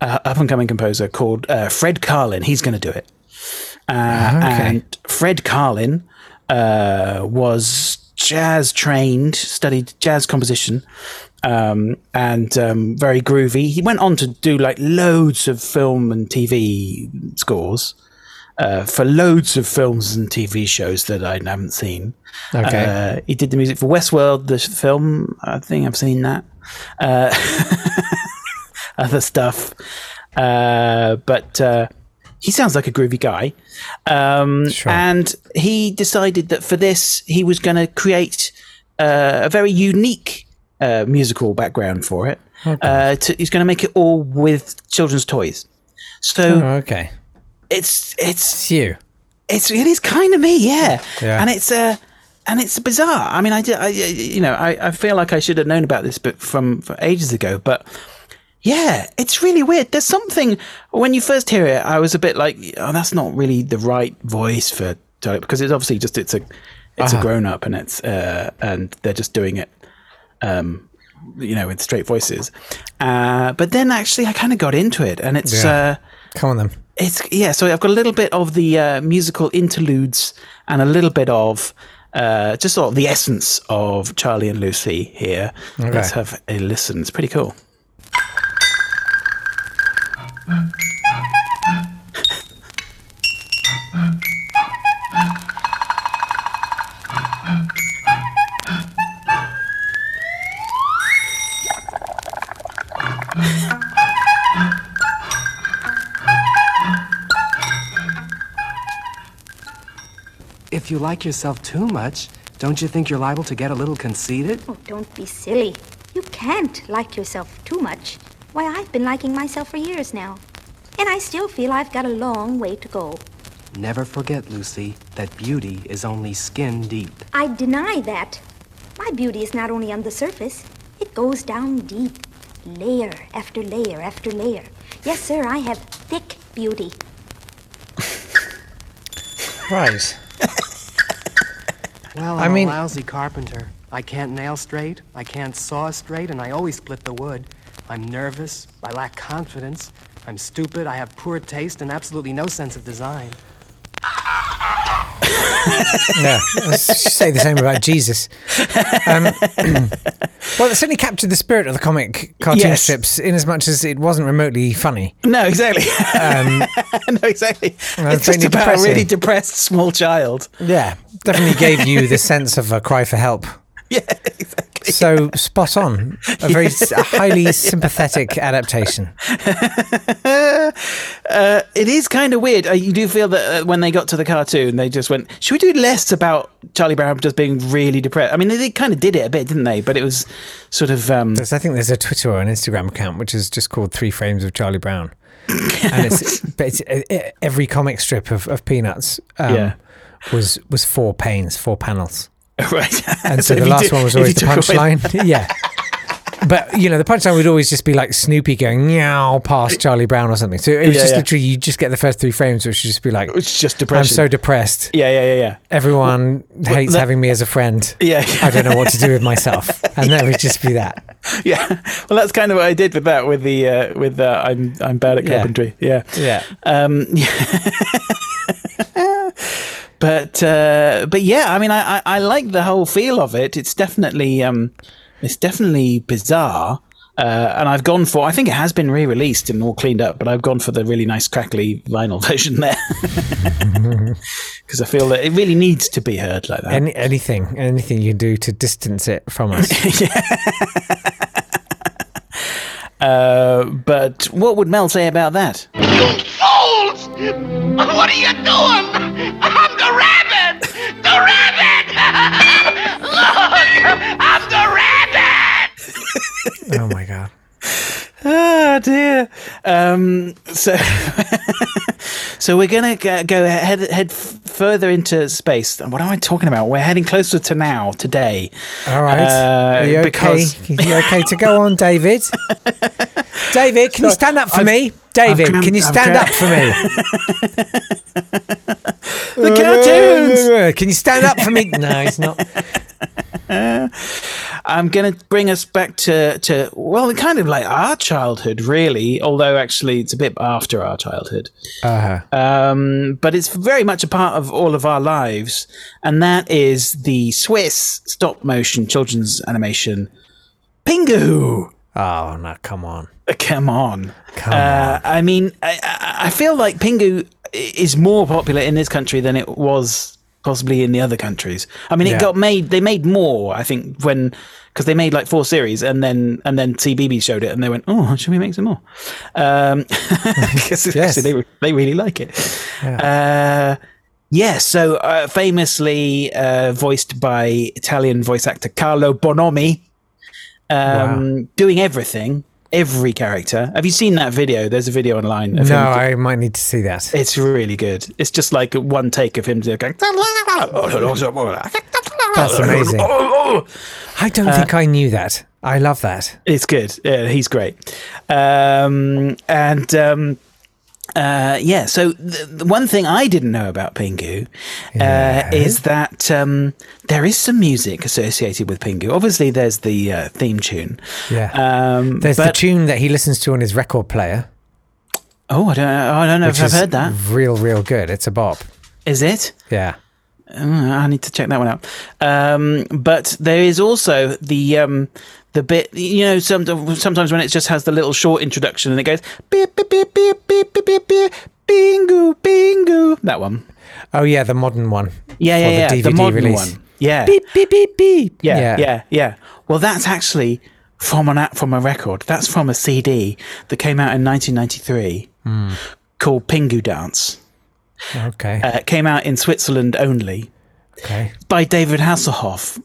uh, up and coming composer called uh, Fred Carlin. He's going to do it." Uh, okay. And Fred Carlin uh, was jazz trained, studied jazz composition. Um, and um, very groovy. He went on to do like loads of film and T V scores uh, for loads of films and T V shows that I haven't seen. Okay, uh, he did the music for Westworld, the film. I think I've seen that. Uh, other stuff, uh, but uh, he sounds like a groovy guy. Um, sure. And he decided that for this, he was going to create uh, a very unique. Uh, musical background for it. Okay. Uh, to, he's going to make it all with children's toys. So oh, okay, it's it's, it's you. It's it is kind of me, yeah. yeah. And it's uh, and it's bizarre. I mean, I, I you know I, I feel like I should have known about this, but from, from ages ago. But yeah, it's really weird. There's something when you first hear it, I was a bit like, oh, that's not really the right voice for because it's obviously just it's a it's uh-huh. a grown up and it's uh, and they're just doing it. Um, you know, with straight voices, uh, but then actually I kind of got into it, and it's yeah. uh, come on then. It's yeah. So I've got a little bit of the uh, musical interludes and a little bit of uh, just sort of the essence of Charlie and Lucy here. Okay. Let's have a listen. It's pretty cool. If you like yourself too much, don't you think you're liable to get a little conceited? Oh, don't be silly. You can't like yourself too much. Why, I've been liking myself for years now. And I still feel I've got a long way to go. Never forget, Lucy, that beauty is only skin deep. I deny that. My beauty is not only on the surface. It goes down deep, layer after layer after layer. Yes, sir, I have thick beauty. Right. Well, I'm I mean, a lousy carpenter. I can't nail straight, I can't saw straight, and I always split the wood. I'm nervous, I lack confidence, I'm stupid, I have poor taste, and absolutely no sense of design. No, let's say the same about Jesus. Um, well, it certainly captured the spirit of the comic cartoon yes. strips in as much as it wasn't remotely funny. No, exactly. Um, no, exactly. It's just about depressing. A really depressed small child. Yeah, definitely gave you the sense of a cry for help. Yeah, exactly. so spot on. A very yeah. a highly sympathetic yeah. adaptation. uh, it is kind of weird. Uh, you do feel that uh, when they got to the cartoon, they just went, should we do less about Charlie Brown just being really depressed? I mean, they, they kind of did it a bit, didn't they? But it was sort of... Um... I think there's a Twitter or an Instagram account which is just called Three Frames of Charlie Brown. And it's, but it's it, every comic strip of, of Peanuts um, yeah. was was four panes, four panels. Right. And so, so the last do, one was always the punchline. yeah. But, you know, the punchline would always just be like Snoopy going, meow, past Charlie Brown or something. So it was yeah, just yeah. literally, you just get the first three frames, which would just be like, it's just depression. I'm so depressed. Yeah, yeah, yeah, yeah. Everyone well, hates well, that, having me as a friend. Yeah. I don't know what to do with myself. And yeah. that would just be that. Yeah. Well, that's kind of what I did with that, with the, uh, with uh, I'm I'm bad at carpentry. Yeah. Yeah. yeah. Um, yeah. But, uh, but yeah, I mean, I, I, I like the whole feel of it. It's definitely... Um, It's definitely bizarre, uh, and I've gone for, I think it has been re-released and all cleaned up, but I've gone for the really nice crackly vinyl version there, because I feel that it really needs to be heard like that. Any, anything, anything you do to distance it from us. uh, but what would Mel say about that? You fools! What are you doing? I'm the rabbit! The rabbit! Look! I'm the rabbit! Oh my god! Oh dear. Um, so, so we're gonna go head head further into space. What am I talking about? We're heading closer to now today. All right. Uh, Are you okay? Because... Are you okay to go on, David? David, can Sorry, you stand up for I've, me? David, come, can you stand up for me? The cartoons. Can you stand up for me? No, it's not. I'm going to bring us back to, to, well, kind of like our childhood, really, although actually it's a bit after our childhood. Uh-huh. Um, but it's very much a part of all of our lives, and that is the Swiss stop-motion children's animation, Pingu. Oh, no, come on. Come on. Come uh, on. I mean, I, I feel like Pingu is more popular in this country than it was possibly in the other countries. I mean, it yeah. got made. They made more, I think, when because they made like four series, and then and then T B B showed it, and they went, "Oh, should we make some more?" Um, yes, actually they they really like it. Yeah. Uh, yeah so uh, famously uh, voiced by Italian voice actor Carlo Bonomi, um, wow. doing everything. Every character. Have you seen that video? There's a video online. Of no, him. I might need to see that. It's really good. It's just like one take of him going. That's amazing. I don't uh, think I knew that. I love that. It's good. Yeah, he's great. Um, and um, uh, yeah, so the, the one thing I didn't know about Pingu uh, yeah. is that um, there is some music associated with Pingu. Obviously, there's the uh, theme tune. Yeah, um, there's but... the tune that he listens to on his record player. Oh, I don't, I don't know if I've heard that. Real, real good. It's a bop. Is it? Yeah. Oh, I need to check that one out. Um, but there is also the um, the bit, you know, some, sometimes when it just has the little short introduction and it goes, beep, beep, beep, beep, beep, beep, beep, beep, Pingu, Pingu. That one. Oh, yeah, the modern one. Yeah, yeah, yeah. The, the modern release. One. Yeah. Beep, beep, beep, beep. Yeah, yeah, yeah. yeah. Well, that's actually from an app, from a record. That's from a C D that came out in nineteen ninety-three mm. called Pingu Dance. Okay. Uh, it came out in Switzerland only. Okay. By David Hasselhoff.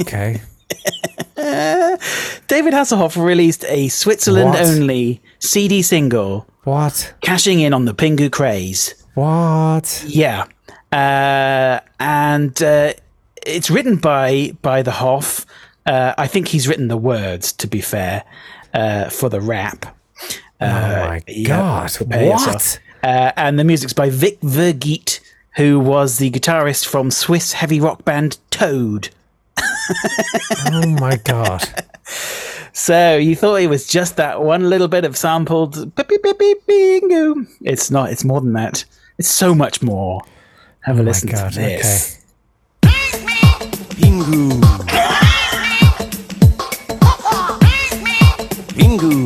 okay. Uh, David Hasselhoff released a Switzerland what? only C D single. What? Cashing in on the Pingu craze. What? Yeah. Uh, and uh, it's written by by the Hoff. Uh, I think he's written the words, to be fair, uh, for the rap. Oh uh, my God. Yeah, what? Uh, and the music's by Vic Vergeet, who was the guitarist from Swiss heavy rock band Toad. Oh, my God. So you thought it was just that one little bit of sampled... Beep, beep, beep, beep, Pingu. It's not. It's more than that. It's so much more. Have oh a listen God, to this. Okay. Pingu. Pingu.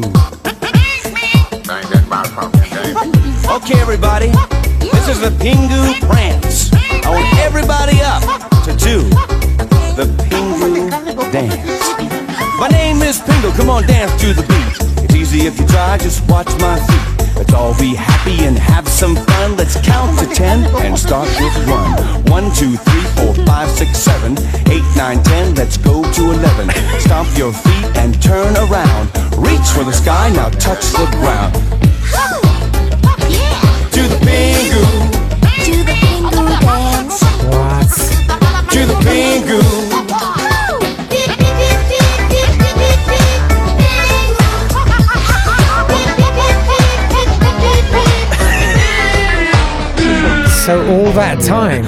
Okay, everybody, this is the Pingu prance. I want everybody up to do the Pingu count to ten and start with one. One, two, three, four, five, six, seven, eight, nine, ten. Let's go to eleven. Stomp your feet and turn around. Reach for the sky, now touch the ground. To the Pingu. To the Pingu dance. What? To the Pingu. So all that time,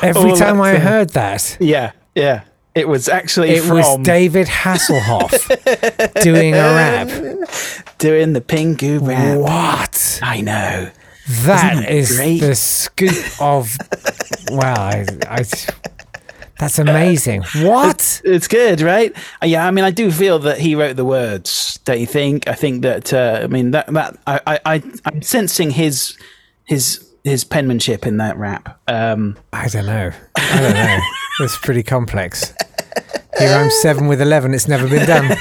every all time I time. heard that, yeah, yeah, it was actually it from... was David Hasselhoff doing a rap, doing the Pingu rap. What? I know. That, that is great? The scoop of. Wow, I, I, that's amazing. What? It's, it's good, right? Yeah, I mean, I do feel that he wrote the words. Don't you think? I think that. Uh, I mean, that that I, I, I I'm sensing his. His his penmanship in that rap. Um, I don't know. I don't know. It's pretty complex. He rhymes seven with eleven. It's never been done.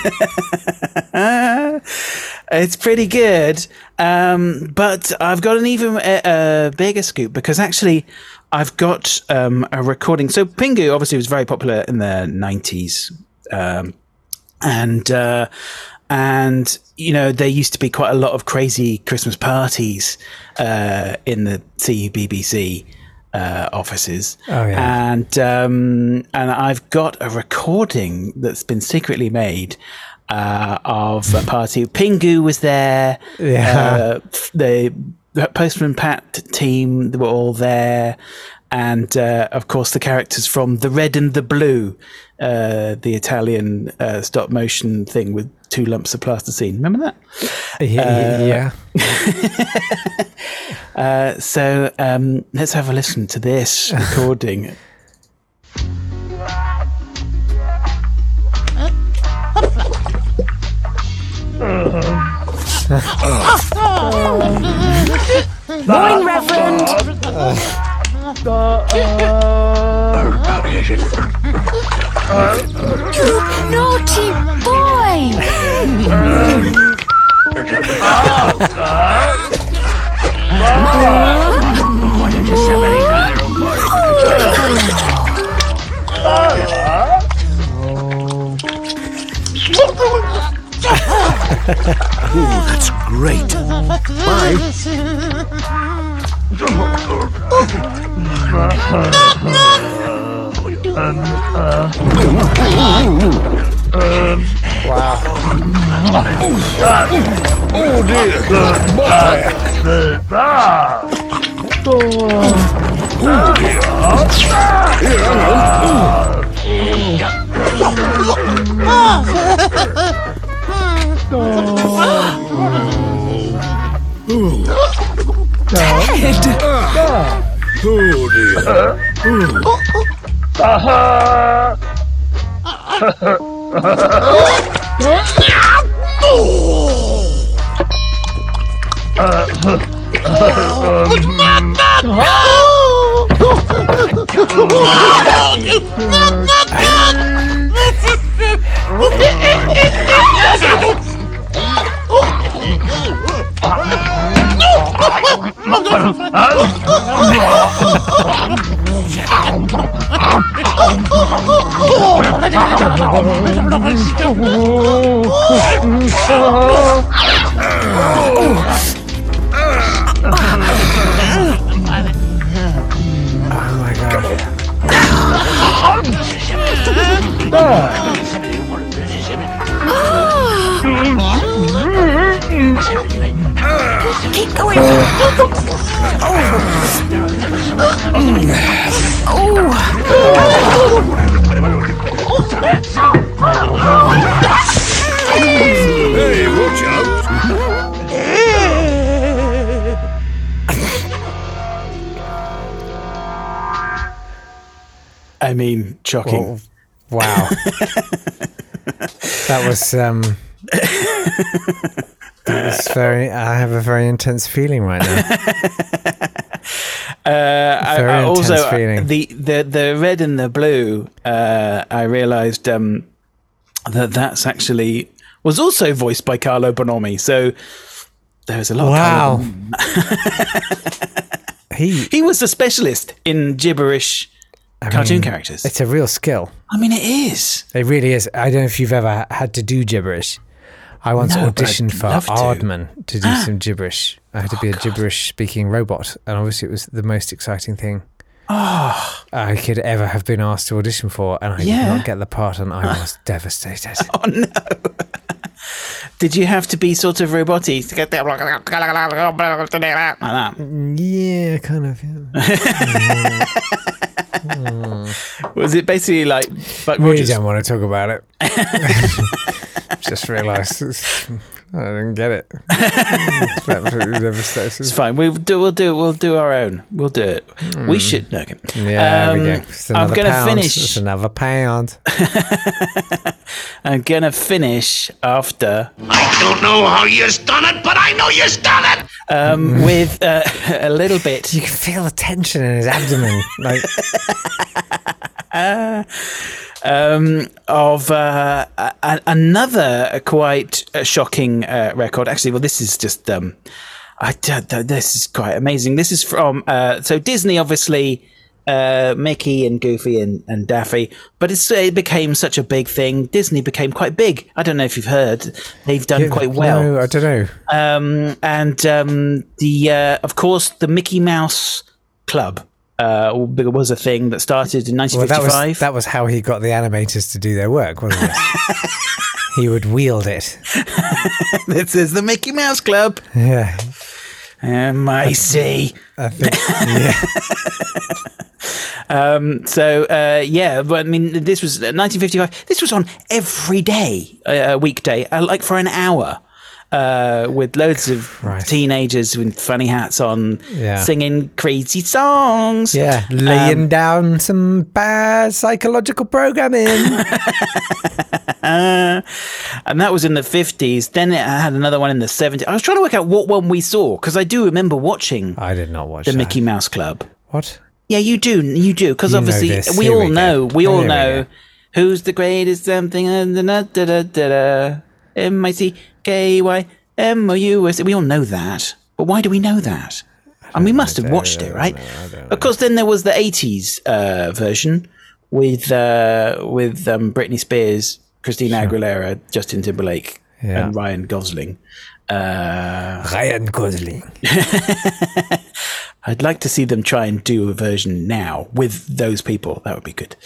It's pretty good. Um, but I've got an even uh, bigger scoop because actually I've got um, a recording. So Pingu obviously was very popular in the nineties. Um, and... Uh, And, you know, there used to be quite a lot of crazy Christmas parties uh, in the C B B C uh, offices. Oh, yeah. And, um, and I've got a recording that's been secretly made uh, of a party. Pingu was there. Yeah. Uh, the Postman Pat team, they were all there. And, uh, of course, the characters from The Red and the Blue, uh, the Italian uh, stop motion thing with two lumps of plasticine. Remember that? Yeah. Uh, yeah. uh, so um, let's have a listen to this recording. Morning, Reverend. You naughty boy! Ooh, that's great. Bye. Wow. Oh dear. Oh dear. Oh dear. Oh my God. Keep going. Oh. Oh. Hey, watch out. I mean, shocking. Oh, wow. That was um It's very. I have a very intense feeling right now. uh, very I, I intense also, feeling. The, the the red and the blue. Uh, I realised um, that that's actually was also voiced by Carlo Bonomi. So There was a lot wow. of Wow. he he was a specialist in gibberish I cartoon mean, characters. It's a real skill. I mean, it is. It really is. I don't know if you've ever had to do gibberish. I once no, auditioned for Aardman to, to do ah. some gibberish. I had to be oh, a gibberish-speaking robot, and obviously it was the most exciting thing oh. I could ever have been asked to audition for, and I yeah. did not get the part, and I was devastated. Oh, no. Did you have to be sort of robot-y to get there? Like that? Yeah, kind of. Yeah. mm. Was it basically like... Buck we Rogers? Don't want to talk about it. Just realised I didn't get it. It's absolutely devastating. It's fine. We'll do. We'll do. We'll do our own. We'll do it. Mm. We should. No, okay. Yeah. Um, there we go. It's I'm going to finish. It's another pound. I'm going to finish after. I don't know how you've done it, but I know you've done it. Um, with uh, a little bit. You can feel the tension in his abdomen, like. Uh, um, of uh, a- another quite shocking uh, record. Actually, well, this is just um, I don't know, this is quite amazing. This is from uh, so Disney, obviously, uh, Mickey and Goofy and, and Daffy, but it's, it became such a big thing. Disney became quite big. I don't know if you've heard. They've done yeah, quite well. No, I don't know. Um, and um, the uh, of course the Mickey Mouse Club. Uh, was a thing that started in nineteen fifty-five. Well, that, was, that was how he got the animators to do their work, wasn't it? He would wield it. This is the Mickey Mouse Club. Yeah. M I C. I think, yeah. um, so, uh, yeah, but I mean, this was nineteen fifty-five. This was on every day, uh, weekday, uh, like for an hour. Uh, with loads of Christ. teenagers with funny hats on, yeah. singing crazy songs. Yeah, laying um, down some bad psychological programming. uh, and that was in the fifties. Then it had another one in the seventies. I was trying to work out what one we saw, because I do remember watching I did not watch the that. Mickey Mouse Club. What? Yeah, you do. You do, because obviously we all, we, know, we all know. We all know who's the greatest something. Da, da, da, da, da. M I C K Y M O U S. We all know that. But why do we know that? And we must have watched it, right? Of course, then there was the eighties uh, version with uh, with um, Britney Spears, Christina sure. Aguilera, Justin Timberlake, yeah. and Ryan Gosling. Uh, Ryan Gosling. I'd like to see them try and do a version now with those people. That would be good.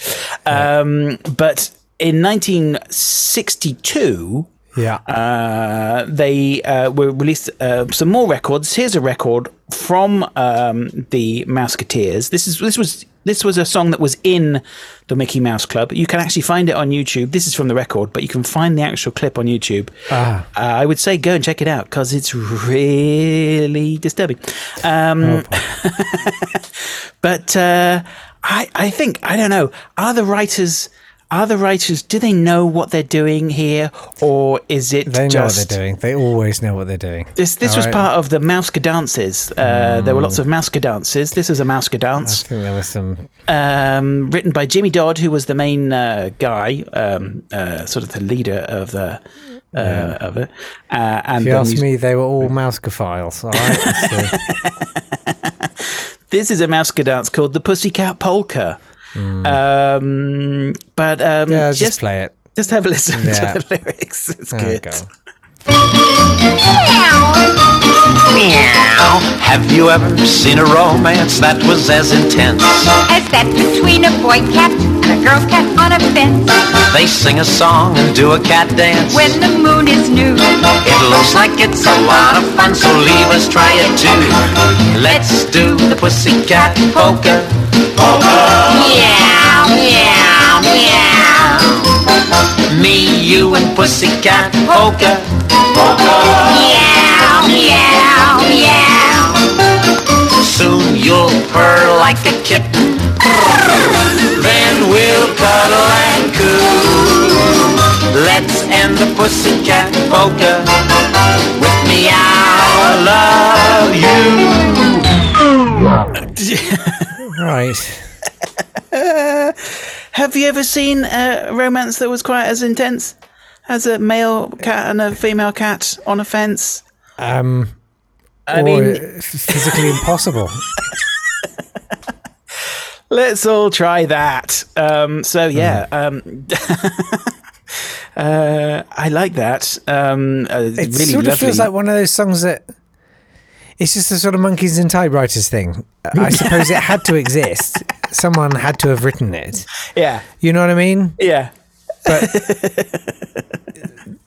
Um, yeah. But in nineteen sixty-two... Yeah, uh, they uh, were released uh, some more records. Here's a record from um, the Mouseketeers. This is this was this was a song that was in the Mickey Mouse Club. You can actually find it on YouTube. This is from the record, but you can find the actual clip on YouTube. Ah. Uh, I would say go and check it out because it's really disturbing. Um, oh, but uh, I I think I don't know. Are the writers? Are the writers, do they know what they're doing here, or is it they just... They know what they're doing. They always know what they're doing. This this All was right. part of the Mousekedances. Uh, mm. There were lots of Mousekedances. This is a Mousekedance. I think there was some... Um, written by Jimmy Dodd, who was the main uh, guy, um, uh, sort of the leader of the... Uh, yeah. of it. Uh, and if you ask me, they were all Mousekophiles. All right. So. This is a Mousekedance called the Pussycat Polka. Mm. Um, but um, yeah, just, just play it. Just have a listen yeah. to the lyrics. It's there good. Go. Meow. Have you ever seen a romance that was as intense as that between a boy cat and a girl cat on a fence? They sing a song and do a cat dance when the moon is new. It looks like it's a lot of fun, so leave us try it too. Let's do the Pussycat Polka. Meow, meow, meow. Me, you, and Pussycat Polka. Polka. Meow, meow, meow. Soon you'll purr like a kitten. Then we'll cuddle and coo. Let's end the Pussycat Polka with meow, I love you. Right. uh, have you ever seen a romance that was quite as intense as a male cat and a female cat on a fence? Um, I or mean, it's physically impossible. Let's all try that. Um, so yeah, mm. um, uh, I like that. Um, uh, it really sort lovely. Of feels like one of those songs that it's just the sort of monkeys and typewriters thing. I suppose it had to exist. Someone had to have written it. Yeah, you know what I mean. Yeah, but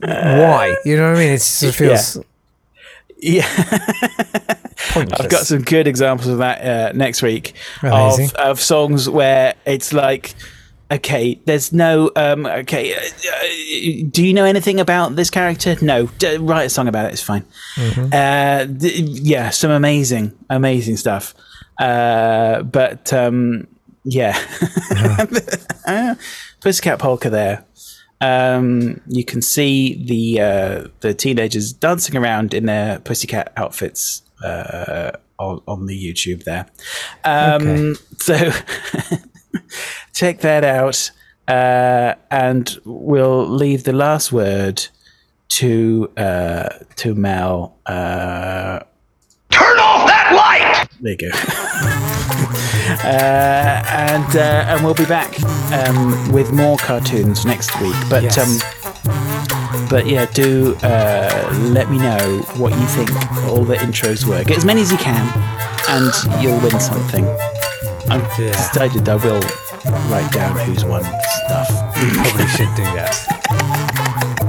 why? You know what I mean. It sort of feels. Yeah. Yeah, I've got some good examples of that uh, next week of, of songs where it's like, okay, there's no, um, okay, uh, do you know anything about this character? No, D- write a song about it. It's fine. Mm-hmm. Uh, th- yeah, some amazing, amazing stuff. Uh, but um, yeah, uh-huh. Pussycat Polka there. Um, you can see the uh, the teenagers dancing around in their pussycat outfits uh, on, on the YouTube there. Um, okay. So check that out. Uh, and we'll leave the last word to, uh, to Mel. Uh, Turn off that light! There you go. Uh, and uh, and we'll be back um, with more cartoons next week. But yes. um, but yeah, do uh, let me know what you think. All the intros were. Get as many as you can, and you'll win something. I'm yeah. decided I will write down who's won stuff. We probably should do that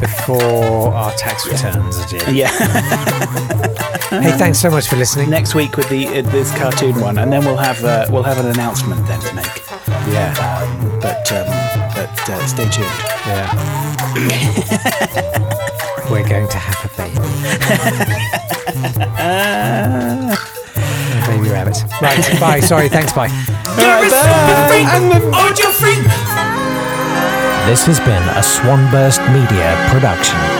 before our tax returns are due. Yeah. yeah. Hey, thanks so much for listening. Next week with the uh, this cartoon one, and then we'll have uh, we'll have an announcement then to make. Yeah, um, but um, but uh, stay tuned. Yeah, we're going to have a baby. uh, baby rabbit. Right, bye. Sorry, thanks. Bye. There is something and then on your feet. This has been a Swanburst Media production.